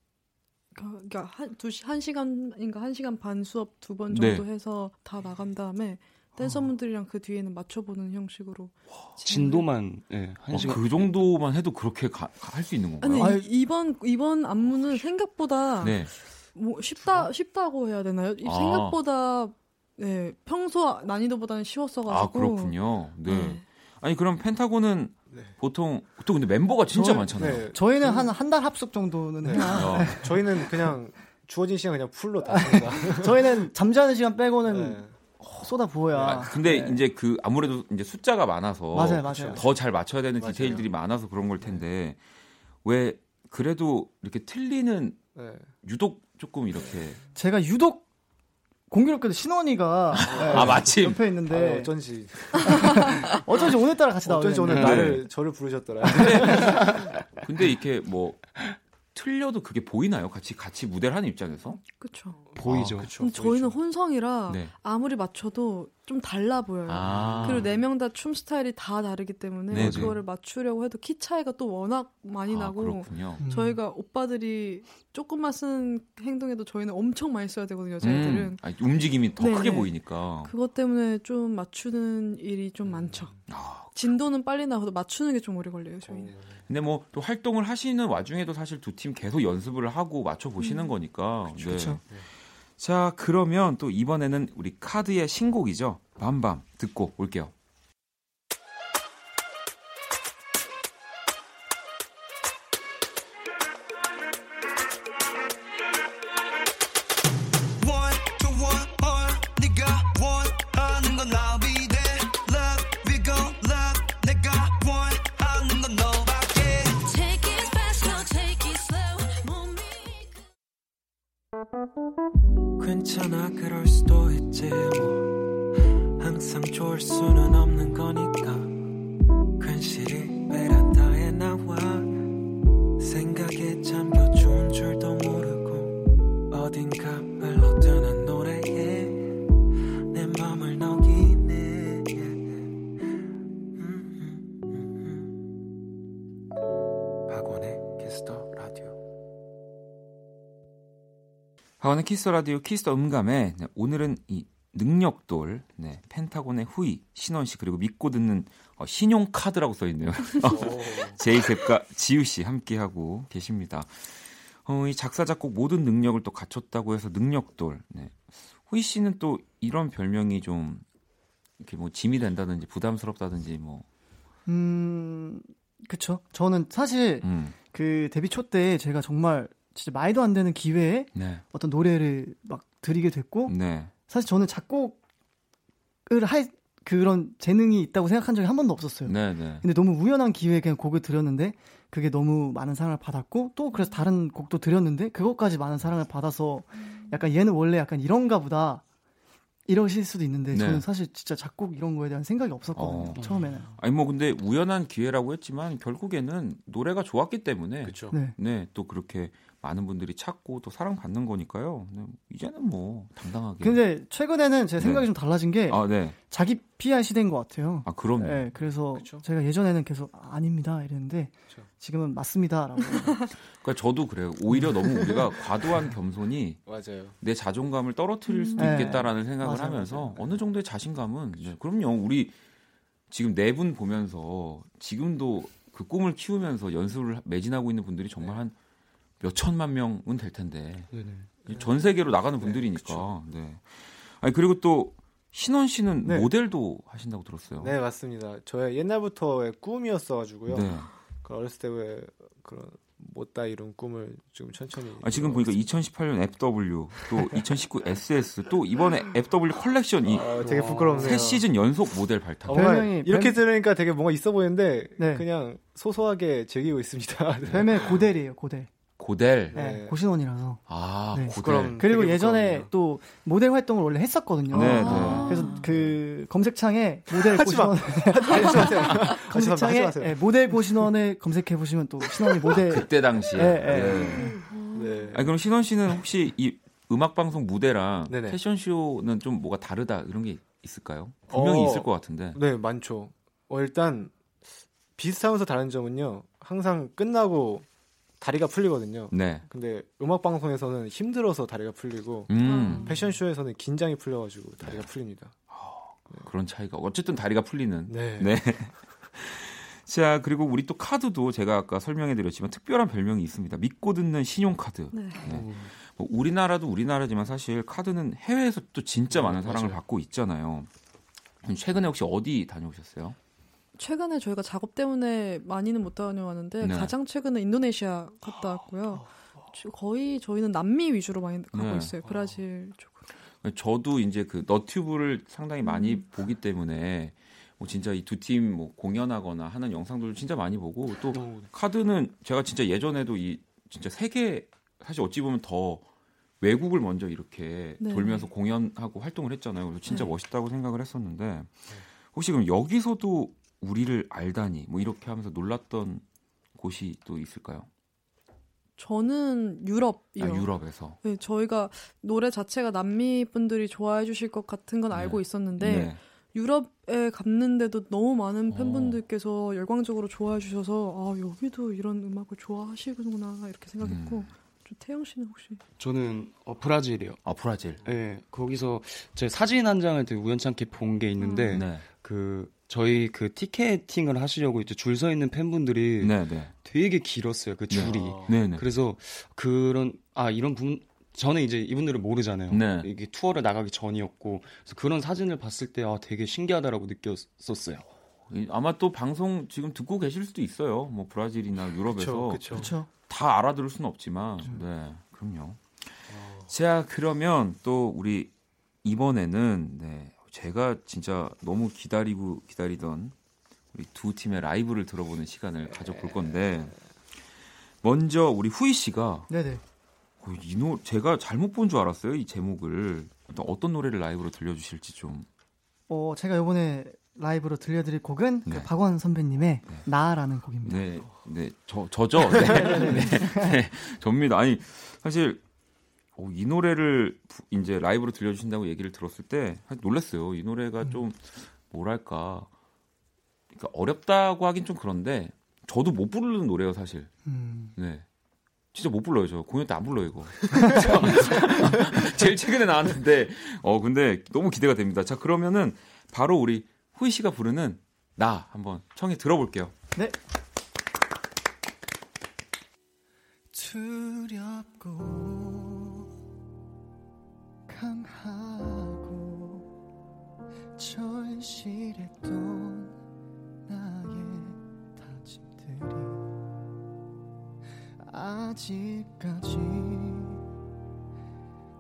그러니까 한, 두, 한 시간인가 한 시간 반 수업 두 번 정도 네. 해서 다 나간 다음에 댄서분들이랑 그 뒤에는 맞춰보는 형식으로 와, 진도만 네, 한 와, 시간 그 정도만 해도 그렇게 할 수 있는 건가요? 아니 이번 이번 안무는 생각보다 네. 뭐 쉽다 쉽다고 해야 되나요? 아. 생각보다 네, 평소 난이도보다는 쉬웠어가지고 아 그렇군요. 네. 네. 아니 그럼 펜타곤은 네. 보통 또 근데 멤버가 진짜 저희, 많잖아요. 네. 저희는 한 한 달 합숙 정도는 네. 해요. 네. 저희는 그냥 주어진 시간 그냥 풀로 다 씁니다. 저희는 잠자는 시간 빼고는 네. 쏟아 부어야. 근데 네. 이제 그 아무래도 이제 숫자가 많아서 맞아요, 맞아요. 더 잘 맞춰야 되는 맞아요. 디테일들이 많아서 그런 걸 텐데 네. 왜 그래도 이렇게 틀리는 네. 유독 조금 이렇게 제가 유독 공교롭게도 신원이가 네, 아, 마침. 옆에 있는데 아니, 어쩐지 어쩐지 오늘따라 같이 나오네. 어쩐지 오늘 나를 네. 저를 부르셨더라. 근데, 근데 이렇게 뭐 틀려도 그게 보이나요? 같이 같이 무대를 하는 입장에서? 그렇죠. 보이죠. 아, 그쵸, 근데 저희는 보이죠. 혼성이라 네. 아무리 맞춰도 좀 달라 보여요. 아. 그리고 네 명 다 춤 스타일이 다 다르기 때문에 네네. 그거를 맞추려고 해도 키 차이가 또 워낙 많이 아, 나고 그렇군요. 저희가 오빠들이 조금만 쓰는 행동에도 저희는 엄청 많이 써야 되거든요. 여자애들은 음. 아니, 움직임이 더 네네. 크게 보이니까 그것 때문에 좀 맞추는 일이 좀 많죠. 아. 진도는 빨리 나가도 맞추는 게 좀 오래 걸려요. 저희는. 어. 근데 뭐 또 활동을 하시는 와중에도 사실 두 팀 계속 연습을 하고 맞춰보시는 음. 거니까 그쵸, 네. 그쵸. 네. 자 그러면 또 이번에는 우리 카드의 신곡이죠. 밤밤 듣고 올게요. 괜찮아 그럴 수도 있지 뭐 항상 좋을 수는 없는 거니까 간신히 베란다에 나와 생각에 잠겨 좋은 줄도 모르고 어딘가 흘러드는 노래에 내 맘을 녹이네. 음, 음, 음. 박원의 키스더 라디오. 박원의 키스더 라디오 키스더 음감에 네, 오늘은 이 능력돌, 네, 펜타곤의 후이, 신원씨, 그리고 믿고 듣는 어, 신용카드라고 써있네요. 제이셉과 지우씨 함께하고 계십니다. 어, 이 작사, 작곡 모든 능력을 또 갖췄다고 해서 능력돌. 네. 후이씨는 또 이런 별명이 좀 이렇게 뭐 짐이 된다든지 부담스럽다든지 뭐. 음, 그쵸. 저는 사실 음. 그 데뷔 초 때 제가 정말 진짜 말도 안 되는 기회에 네. 어떤 노래를 막 드리게 됐고. 네. 사실 저는 작곡을 할 그런 재능이 있다고 생각한 적이 한 번도 없었어요. 네네. 근데 너무 우연한 기회에 그냥 곡을 드렸는데 그게 너무 많은 사랑을 받았고 또 그래서 다른 곡도 드렸는데 그것까지 많은 사랑을 받아서 약간 얘는 원래 약간 이런가 보다 이러실 수도 있는데 네. 저는 사실 진짜 작곡 이런 거에 대한 생각이 없었거든요. 어. 처음에는. 아니 뭐 근데 우연한 기회라고 했지만 결국에는 노래가 좋았기 때문에 그쵸. 네. 네, 또 그렇게 많은 분들이 찾고 또 사랑받는 거니까요. 이제는 뭐 당당하게. 근데 최근에는 제 생각이 네. 좀 달라진 게 아, 네. 자기 피아르 시대인 것 같아요. 아 그럼요. 네, 그래서 그쵸? 제가 예전에는 계속 아, 아닙니다 이랬는데 그쵸. 지금은 맞습니다라고. 그러니까 저도 그래요. 오히려 너무 우리가 과도한 겸손이 맞아요. 내 자존감을 떨어뜨릴 수도 음. 있겠다라는 네. 생각을 맞아요. 하면서 맞아요. 어느 정도의 자신감은 네. 그럼요. 우리 지금 네 분 보면서 지금도 그 꿈을 키우면서 연습을 매진하고 있는 분들이 정말 네. 한 몇 천만 명은 될 텐데 네네. 전 세계로 나가는 분들이니까. 네, 네. 아니 그리고 또 신원 씨는 네. 모델도 하신다고 들었어요. 네 맞습니다. 저의 옛날부터의 꿈이었어가지고요. 네. 어렸을 때 왜 그런 못다 이룬 꿈을 지금 천천히. 아 지금 보니까 이천십팔 년 에프더블유 또 이천십구 에스에스 또 이번에 에프더블유 컬렉션 이 아, 되게 부끄럽네요. 세 시즌 연속 모델 발탁. 별명이 이렇게 들으니까 되게 뭔가 있어 보이는데 네. 그냥 소소하게 즐기고 있습니다. 별명이 네. 고델이에요 고델. 고델, 네, 고신원이라서. 아, 네. 고델. 그리고 예전에 또 모델 활동을 원래 했었거든요. 네, 아~ 그래서 그 검색창에 모델 고신원, 검색창에 네, 모델 고신원을 검색해 보시면 또 신원이 모델. 그때 당시에. 네, 네. 네. 네. 아니, 그럼 신원 씨는 혹시 이 음악 방송 무대랑 네네. 패션쇼는 좀 뭐가 다르다 이런 게 있을까요? 분명히 어, 있을 것 같은데. 네, 많죠. 어, 일단 비슷하면서 다른 점은요, 항상 끝나고. 다리가 풀리거든요. 네. 근데 음악 방송에서는 힘들어서 다리가 풀리고 음. 패션쇼에서는 긴장이 풀려가지고 다리가 풀립니다. 어, 그런 차이가 어쨌든 다리가 풀리는. 네. 네. 자 그리고 우리 또 카드도 제가 아까 설명해드렸지만 특별한 별명이 있습니다. 믿고 듣는 신용카드. 네. 네. 뭐 우리나라도 우리나라지만 사실 카드는 해외에서 또 진짜 많은 네, 사랑을 맞아요. 받고 있잖아요. 최근에 혹시 어디 다녀오셨어요? 최근에 저희가 작업 때문에 많이는 못 다녀왔는데 네. 가장 최근에 인도네시아 갔다 왔고요. 거의 저희는 남미 위주로 많이 가고 네. 있어요. 브라질 쪽으로. 저도 이제 그 너튜브를 상당히 많이 음. 보기 때문에 뭐 진짜 이 두 팀 뭐 공연하거나 하는 영상들도 진짜 많이 보고 또 오. 카드는 제가 진짜 예전에도 이 진짜 세계 사실 어찌 보면 더 외국을 먼저 이렇게 네. 돌면서 공연하고 활동을 했잖아요. 그래서 진짜 네. 멋있다고 생각을 했었는데 혹시 그럼 여기서도 우리를 알다니 뭐 이렇게 하면서 놀랐던 곳이 또 있을까요? 저는 유럽이요. 아, 유럽에서. 네, 저희가 노래 자체가 남미 분들이 좋아해 주실 것 같은 건 네. 알고 있었는데 네. 유럽에 갔는데도 너무 많은 팬분들께서 어. 열광적으로 좋아해 주셔서 아 여기도 이런 음악을 좋아하시구나 이렇게 생각했고 음. 태영 씨는 혹시? 저는 어, 브라질이요. 아 브라질. 네, 거기서 제 사진 한 장을 되게 우연찮게 본 게 있는데 음. 네. 그 저희 그 티켓팅을 하시려고 이제 줄 서 있는 팬분들이 네네. 되게 길었어요. 그 줄이. 네네. 그래서 그런 아 이런 분 저는 이제 이분들을 모르잖아요. 네. 이게 투어를 나가기 전이었고 그래서 그런 사진을 봤을 때 아 되게 신기하다라고 느꼈었어요. 아마 또 방송 지금 듣고 계실 수도 있어요. 뭐 브라질이나 유럽에서 그쵸, 그쵸. 다 알아들을 수는 없지만 그쵸. 네 그럼요. 오. 자 그러면 또 우리 이번에는 네. 제가 진짜 너무 기다리고 기다리던 우리 두 팀의 라이브를 들어보는 시간을 가져볼 건데 먼저 우리 후이 씨가 네네. 어, 이 노 제가 잘못 본 줄 알았어요. 이 제목을 어떤 노래를 라이브로 들려주실지 좀. 어 제가 이번에 라이브로 들려드릴 곡은 네. 그 박원 선배님의 네. 나라는 곡입니다. 네, 네, 저 저죠. 네, 네, 네, 네, 접니다. 아니 사실 오, 이 노래를 이제 라이브로 들려주신다고 얘기를 들었을 때 놀랐어요. 이 노래가 음. 좀 뭐랄까, 그러니까 어렵다고 하긴 좀 그런데 저도 못 부르는 노래예요, 사실. 음. 네. 진짜 못 불러요. 저 공연 때 안 불러요, 이거. 제일 최근에 나왔는데 어 근데 너무 기대가 됩니다. 자, 그러면은 바로 우리 후이 씨가 부르는 나 한번 청해 들어볼게요. 네. 두렵고 강하고 절실했던 나의 다짐들이 아직까지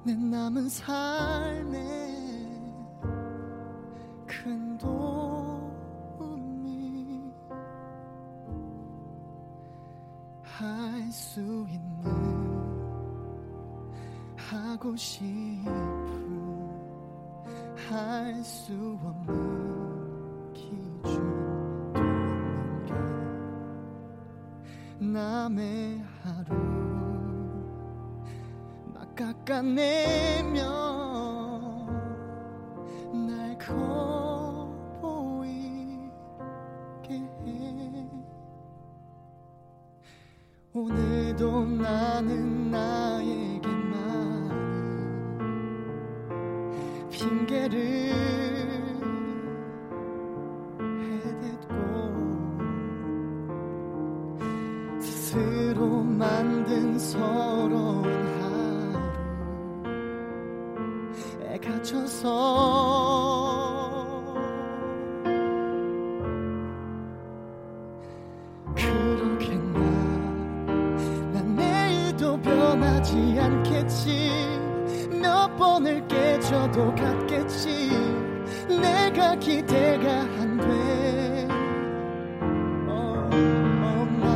내 남은 삶에 큰 도움이 할 수 있는 하고 싶은 할 수 없는 기준도 없는 게 남의 하루 막 깎아내며 날 커 보이게 해. 오늘도 나는 나에게만 핑계를 해댔고 스스로 만든 서러운 하루에 갇혀서 몇 번을 깨져도 갔겠지. 내가 기대가 안 돼. Oh, oh, 나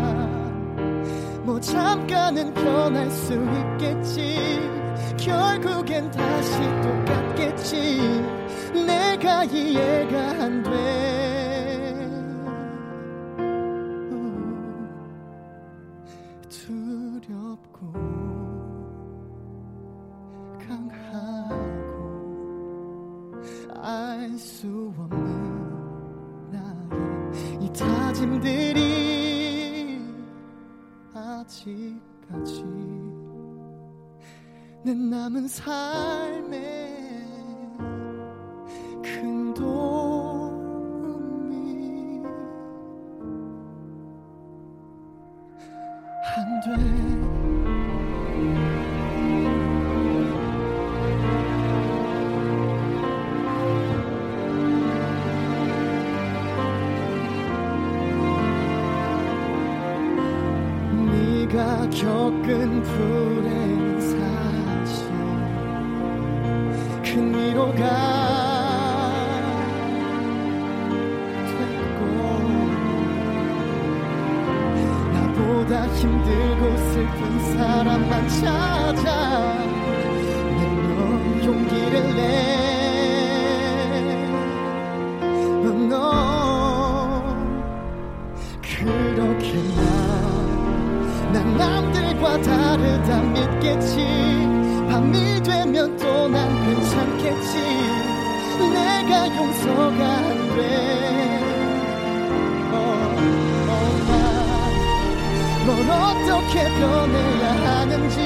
뭐 잠깐은 변할 수 있겠지. 결국엔 다시 똑같겠지. 내가 이해가 안 돼. Oh, 두렵고 알 수 없는 나의 이 다짐들이 아직까지 내 남은 삶에 큰 도움이 안 돼. 겪은 불행은 사실 큰 위로가 됐고 나보다 힘들고 슬픈 사람만 찾아 내 용기를 내 너 그렇게 나 난 남들과 다르다 믿겠지. 밤이 되면 또 난 괜찮겠지. 내가 용서가 안 돼. 뭘 어떻게 변해야 하는지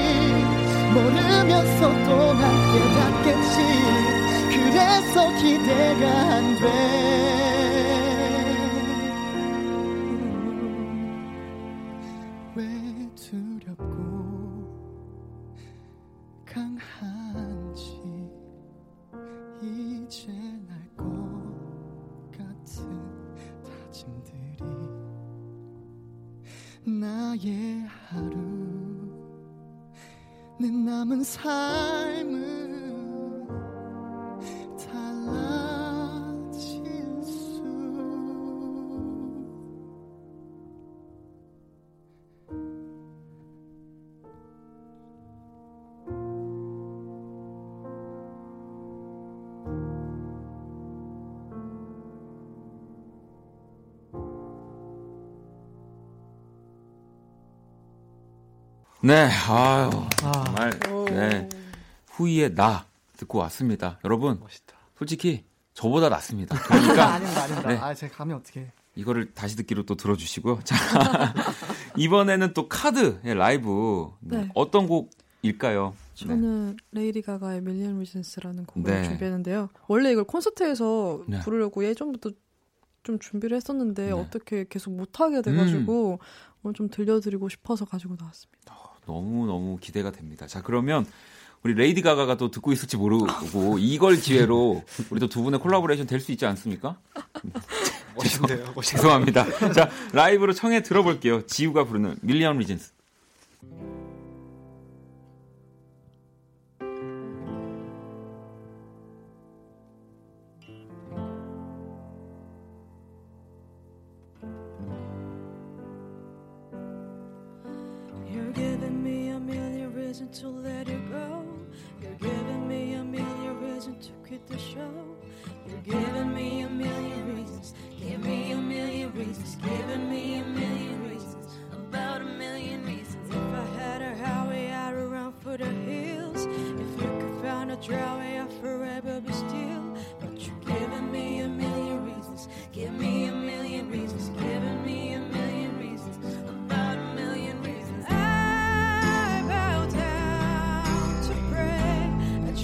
모르면서 또 난 깨닫겠지. 그래서 기대가 안 돼. 나의 하루 내 남은 삶은 달라질 수 네, 아유, 아, 정말 네, 후이의 나 듣고 왔습니다. 여러분, 멋있다. 솔직히 저보다 낫습니다. 그러니까 아닙니다, 아닙니다. 네. 아, 제 감이 어떻게? 이거를 다시 듣기로 또 들어주시고요. 자, 이번에는 또 카드의 라이브 네. 어떤 곡일까요? 저는 네. 레이디 가가의 Million Reasons라는 곡을 네. 준비했는데요. 원래 이걸 콘서트에서 네. 부르려고 예전부터 좀 준비를 했었는데 네. 어떻게 계속 못하게 돼가지고 음. 오늘 좀 들려드리고 싶어서 가지고 나왔습니다. 너무너무 기대가 됩니다. 자, 그러면 우리 레이디 가가가 또 듣고 있을지 모르고 이걸 기회로 우리 또 두 분의 콜라보레이션 될 수 있지 않습니까? 멋있네요. 죄송합니다. 자, 라이브로 청해 들어볼게요. 지우가 부르는 Million Reasons. To let you go, you're giving me a million reasons to quit the show. You're giving me a million reasons, give me a million reasons, giving me a million reasons, about a million reasons. If I had a highway, I'd run for the hills. If you could find a driveway, I'd forever be still. But you're giving me a million reasons, give me a million reasons, giving me a million reasons, about a million reasons.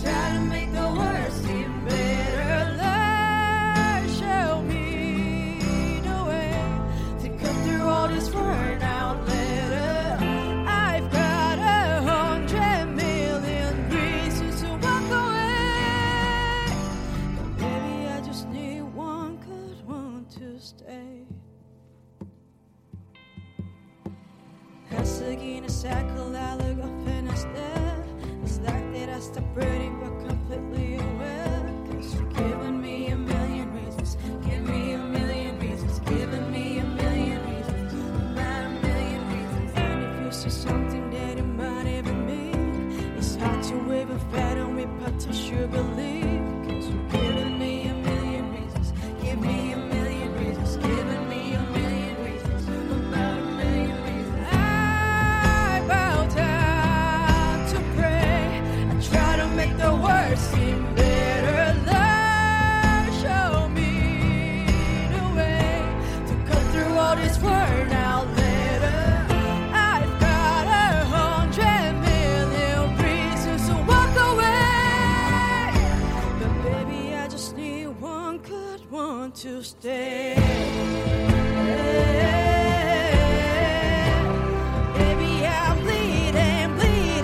Try to make the worst seem better. Lord, show me the way to cut through all this burn out later. I've got a hundred million reasons to walk away, but baby, I just need one good one to stay. Passing a cycle, I look up and I stare. It's like that I stopped breathing, but completely aware. 'Cause you're giving me a million reasons, give me a million reasons, giving me a million reasons, about a million reasons. And if you see something that it might even mean, it's hard to even fathom it, but to sure believe. 'Cause you're giving me a million reasons, give me a million reasons, giving me a million reasons, about a million reasons. I bow down to pray. Try to make the worst seem better. Lord, show me the way to cut through all this word out later. I've got a hundred million reasons to walk away, but baby, I just need one good one to stay. Baby, I'm bleeding, bleeding.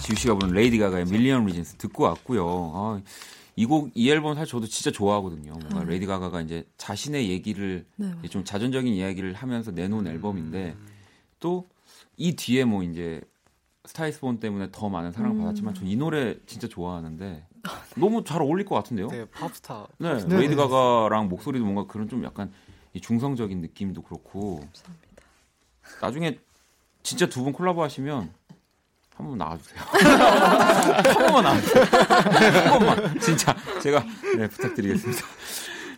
지우씨가 부른 레이디 가가의 밀리언 리즌스 듣고 왔고요. 아, 이 곡, 이 앨범 사실 저도 진짜 좋아하거든요. 뭔가 네. 레이디 가가가 이제 자신의 얘기를 네. 이제 좀 자전적인 이야기를 하면서 내놓은 앨범인데 음. 또 이 뒤에 뭐 이제 스타이스본 때문에 더 많은 사랑을 음. 받았지만 전 이 노래 진짜 좋아하는데 아, 네. 너무 잘 어울릴 것 같은데요. 네, 팝스타. 네, 네. 레이디 가가랑 목소리도 뭔가 그런 좀 약간 이 중성적인 느낌도 그렇고. 감사합니다. 나중에 진짜 두 분 콜라보 하시면 한 번만 나와주세요. 한 번만 나와주세요. 한 번만. 진짜 제가 네, 부탁드리겠습니다.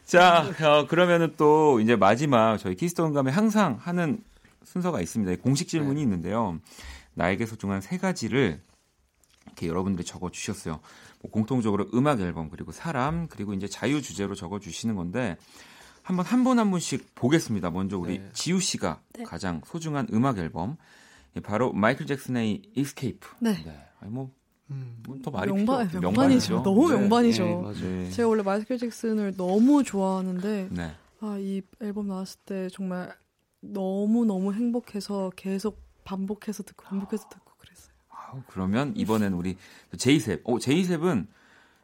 자, 어, 그러면은 또 이제 마지막 저희 키스톤감에 항상 하는 순서가 있습니다. 공식 질문이 네. 있는데요. 나에게 소중한 세 가지를 이렇게 여러분들이 적어주셨어요. 뭐 공통적으로 음악 앨범, 그리고 사람, 그리고 이제 자유 주제로 적어주시는 건데 한번 한 분 한 분씩 보겠습니다. 먼저 우리 네. 지우 씨가 네. 가장 소중한 음악 앨범 바로 마이클 잭슨의 Escape. 네. 네. 아니 뭐 음, 더 말이 명반, 필요 없죠. 명반이죠. 너무 네. 명반이죠. 네, 맞아요. 제가 원래 마이클 잭슨을 너무 좋아하는데 네. 아, 이 앨범 나왔을 때 정말 너무 너무 행복해서 계속 반복해서 듣고 반복해서 듣고 그랬어요. 아, 그러면 이번엔 우리 제이셉. 오, 제이셉은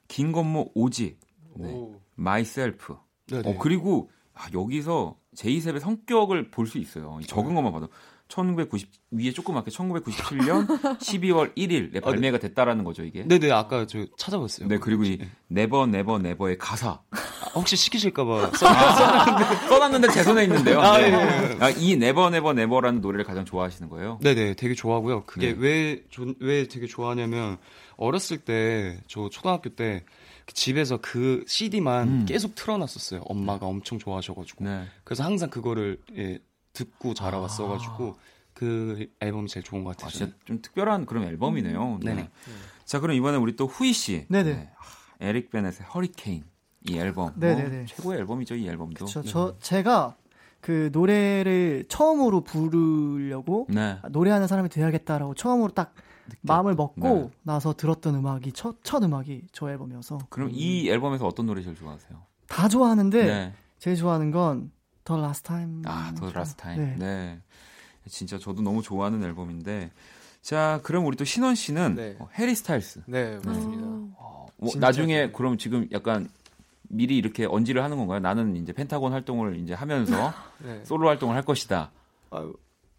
긴 건모 오지. 네. Myself. 네네. 어, 그리고 아, 여기서 제이셉의 성격을 볼 수 있어요. 적은 것만 봐도 천구백구십 위에 조그맣게 천구백구십칠 년 십이월 일일에 발매가 됐다라는 거죠, 이게. 네네, 아까 저 찾아봤어요. 네, 그리고 이 네버 네버 네버의 가사. 아, 혹시 시키실까봐 써놨는데, 써놨는데 제 손에 있는데요. 아, 네. 네. 아, 이 네버 네버 네버라는 노래를 가장 좋아하시는 거예요? 네네, 되게 좋아하고요. 그게 네. 왜, 조, 왜 되게 좋아하냐면 어렸을 때, 저 초등학교 때 집에서 그 씨디만 음. 계속 틀어놨었어요. 엄마가 엄청 좋아하셔가지고. 네. 그래서 항상 그거를 예, 듣고 자라왔어가지고 아. 그 앨범이 제일 좋은 것 같아요. 아, 진짜 좀 특별한 그런 앨범이네요. 네. 네네. 자, 그럼 이번에 우리 또 후이 씨. 네네. 네. 에릭 베넷의 허리케인 이 앨범. 네네네. 어, 최고의 앨범이죠, 이 앨범도. 그쵸, 저 제가 그 노래를 처음으로 부르려고 네. 노래하는 사람이 돼야겠다라고 처음으로 딱. 마음을 먹고 네. 나서 들었던 음악이 첫, 첫 음악이 저 앨범이어서. 그럼 이 앨범에서 어떤 노래 제일 좋아하세요? 다 좋아하는데 네. 제일 좋아하는 건 The Last Time. 아, The Last Time. 네. 네. 진짜 저도 너무 좋아하는 앨범인데. 자, 그럼 우리 또 신원 씨는 네. 어, 해리 스타일스. 네, 맞습니다. 네. 어, 뭐 나중에 그럼 지금 약간 미리 이렇게 언지를 하는 건가요? 나는 이제 펜타곤 활동을 이제 하면서 네. 솔로 활동을 할 것이다. 아유.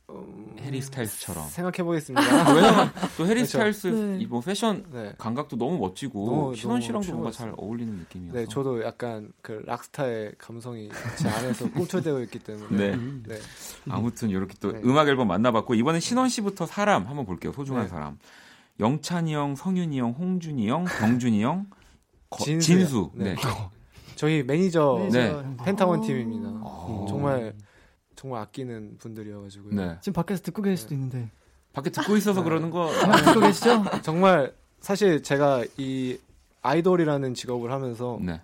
음... 해리 스타일스처럼 생각해보겠습니다. 왜냐면 또 해리 스타일스 네. 이번 패션 네. 감각도 너무 멋지고 신원 씨랑도 뭔가 잘 어울리는 느낌이어서. 네, 저도 약간 그 락스타의 감성이 제 안에서 꿈틀대고 있기 때문에. 네. 네. 아무튼 이렇게 또 네. 음악 앨범 만나봤고 이번엔 신원 씨부터 사람 한번 볼게요. 소중한 네. 사람. 영찬이 형, 성윤이 형, 홍준이 형, 경준이 형, 거, 진수. 네. 네. 저희 매니저 네. 펜타곤 팀입니다. 오. 정말. 정말 아끼는 분들이어가지고요. 네. 지금 밖에서 듣고 계실 수도 있는데. 밖에 듣고 있어서 네. 그러는 거. 듣고 계시죠? 정말 사실 제가 이 아이돌이라는 직업을 하면서 네.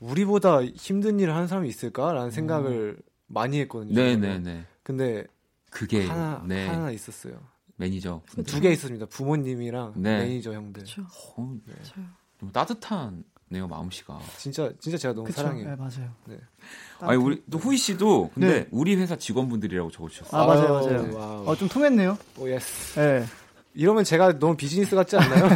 우리보다 힘든 일을 하는 사람이 있을까라는 생각을 음. 많이 했거든요. 네네네. 네, 네. 근데 그게 하나 네. 하나 있었어요. 매니저 두 개 있었습니다. 부모님이랑 네. 매니저 형들. 그렇죠. 어, 네. 너무 따뜻한. 네요 마음씨가 진짜 진짜 제가 너무 그쵸? 사랑해요. 네, 맞아요. 네. 아니 우리 또 후이 씨도 근데 네. 우리 회사 직원분들이라고 적어주셨어요. 아 맞아요 맞아요. 와우. 어, 좀 통했네요. 오 예스. 네. 이러면 제가 너무 비즈니스 같지 않나요?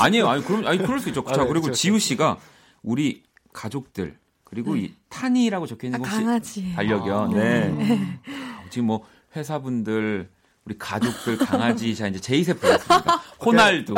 아니에요. 아니 그럼 아니 그럴 수 있죠. 아, 자 네, 그리고 그렇죠. 지우 씨가 우리 가족들 그리고 네. 이 탄이라고 적혀 있는 아, 혹시 강아지. 반려견. 아, 네. 네. 지금 뭐 회사분들. 우리 가족들, 강아지, 자, 이제 제이셉 불렀습니다. 호날두.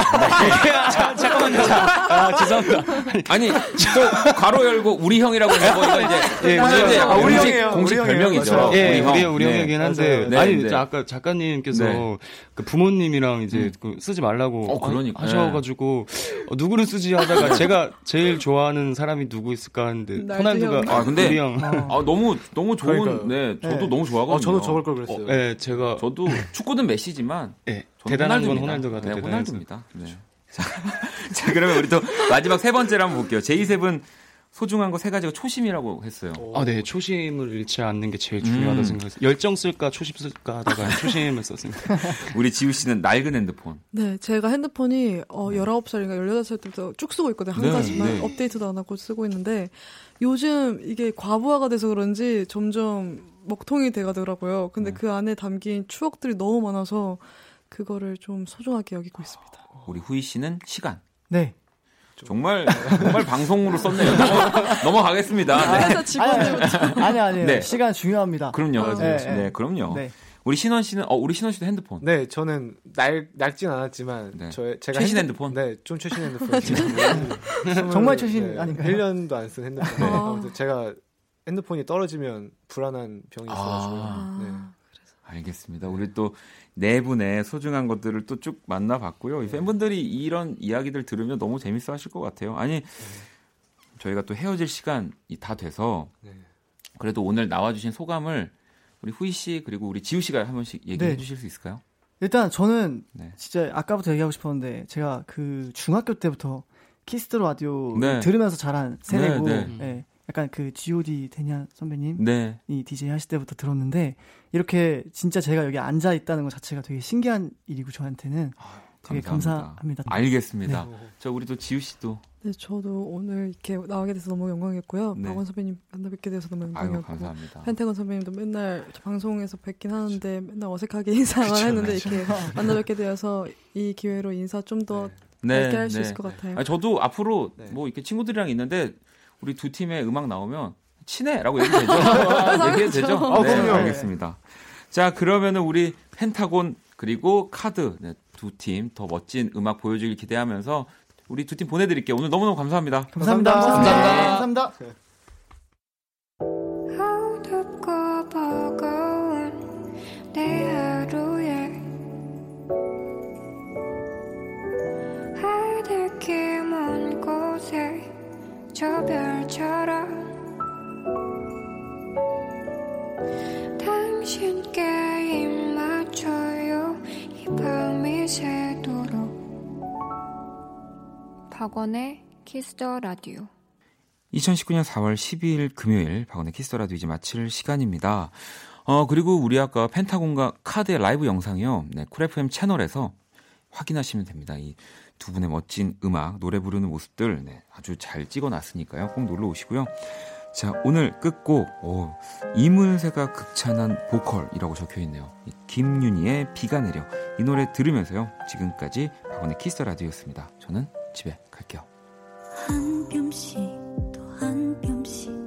자, 잠깐만요. 아, 죄송합니다. 아니, 또, 괄호 열고, 우리 형이라고 해보니까 이제. 예, 이제 아, 우리 공식, 형이에요. 공식 우리 별명이죠. 예, 우리, 우리, 우리 네. 형이긴 한데. 네, 아니, 네. 아까 작가님께서 네. 그 부모님이랑 이제 음. 쓰지 말라고 어, 그러니까. 하셔가지고, 어, 누구를 쓰지 하다가 제가 제일 좋아하는 사람이 누구 있을까 하는데, 호날두가. 형. 아, 근데. 우리 형. 아, 너무, 너무 좋은. 그러니까요. 네, 저도 네. 너무 좋아하거든요. 아, 저도 저걸 걸 그랬어요. 예, 네, 제가. 저도. 축구는 메시지만 네, 대단한 호날두입니다. 건 호날두가 네, 호날두입니다. 네. 자, 자, 그러면 우리 또 마지막 세 번째로 한번 볼게요. 제이셉은 소중한 거 세 가지가 초심이라고 했어요. 아, 네, 초심을 잃지 않는 게 제일 중요하다고 음. 생각했어요. 열정 쓸까 초심 쓸까 하다가 초심을 썼습니다. 우리 지우 씨는 낡은 핸드폰. 네, 제가 핸드폰이 어, 열아홉 살인가 열여덟 살 때부터 쭉 쓰고 있거든요. 한 가지만 네, 네. 업데이트도 안 하고 쓰고 있는데 요즘 이게 과부하가 돼서 그런지 점점 먹통이 돼가더라고요. 근데 네. 그 안에 담긴 추억들이 너무 많아서 그거를 좀 소중하게 여기고 있습니다. 우리 후이 씨는 시간. 네. 정말 정말 방송으로 썼네요. 넘어가겠습니다. 아, 네. 아니 아니요. 네. 시간 중요합니다. 그럼요. 아, 네, 네. 네, 그럼요. 네. 우리 신원 씨는 어 우리 신원 씨도 핸드폰. 네, 저는 날 낡진 않았지만 네. 저 제가 최신 핸드폰. 핸드폰. 네, 좀 최신 핸드폰. 정말 최신 네, 아닌가요? 일 년도 안 쓴 핸드폰. 네. 아무튼 제가 핸드폰이 떨어지면 불안한 병이 있어가지고. 아, 네. 그래서. 알겠습니다. 우리 또 네 분의 소중한 것들을 또 쭉 만나봤고요. 네. 팬분들이 이런 이야기들 들으면 너무 재밌어 하실 것 같아요. 아니, 네. 저희가 또 헤어질 시간이 다 돼서 네. 그래도 오늘 나와주신 소감을 우리 후이 씨 그리고 우리 지우 씨가 한 번씩 얘기해 네. 주실 수 있을까요? 일단 저는 네. 진짜 아까부터 얘기하고 싶었는데 제가 그 중학교 때부터 키스 더 라디오 네. 들으면서 자란 세대고 네, 네. 네. 약간 그 지 오 디 대냐 선배님 네. 이 디제이 하실 때부터 들었는데 이렇게 진짜 제가 여기 앉아 있다는 것 자체가 되게 신기한 일이고 저한테는 아, 되게 감사합니다. 감사합니다. 알겠습니다. 네. 저 우리 또 지우 씨도 네, 저도 오늘 이렇게 나오게 돼서 너무 영광이었고요. 네. 박원 선배님 만나 뵙게 돼서 너무 영광이었고. 아유, 감사합니다. 펜타곤 선배님도 맨날 방송에서 뵙긴 하는데 그쵸. 맨날 어색하게 인사만 그쵸, 했는데 그쵸. 이렇게 만나 뵙게 되어서 이 기회로 인사 좀 더 네. 밝게 네, 할 수 네. 있을 것 같아요. 아니, 저도 앞으로 네. 뭐 이렇게 친구들이랑 있는데 우리 두 팀의 음악 나오면 친해라고 얘기해도 되죠? 얘기해도 되죠? 아, 네, 그럼요. 알겠습니다. 자, 그러면은 우리 펜타곤 그리고 카드 네, 두 팀 더 멋진 음악 보여주길 기대하면서 우리 두 팀 보내드릴게요. 오늘 너무너무 감사합니다. 감사합니다. 감사합니다. 감사합니다. 감사합니다. 네. 어둡고 버거운 내 하루에 하늘길 먼 곳에 저 별처럼 당신께 입 맞춰요 이 밤이 새도록 박원의 키스더 라디오 이천십구 년 사월 십이일 금요일 박원의 키스더 라디오 이제 마칠 시간입니다. 어 그리고 우리 아까 펜타곤과 카드의 라이브 영상이요. 네, 쿨 에프엠 채널에서 확인하시면 됩니다. 이 두 분의 멋진 음악, 노래 부르는 모습들 네, 아주 잘 찍어놨으니까요. 꼭 놀러 오시고요. 자, 오늘 끝곡 오, 이문세가 극찬한 보컬이라고 적혀있네요. 김윤희의 비가 내려 이 노래 들으면서요. 지금까지 박원의 키스더 라디오였습니다. 저는 집에 갈게요. 한 뼘씩 또 한 뼘씩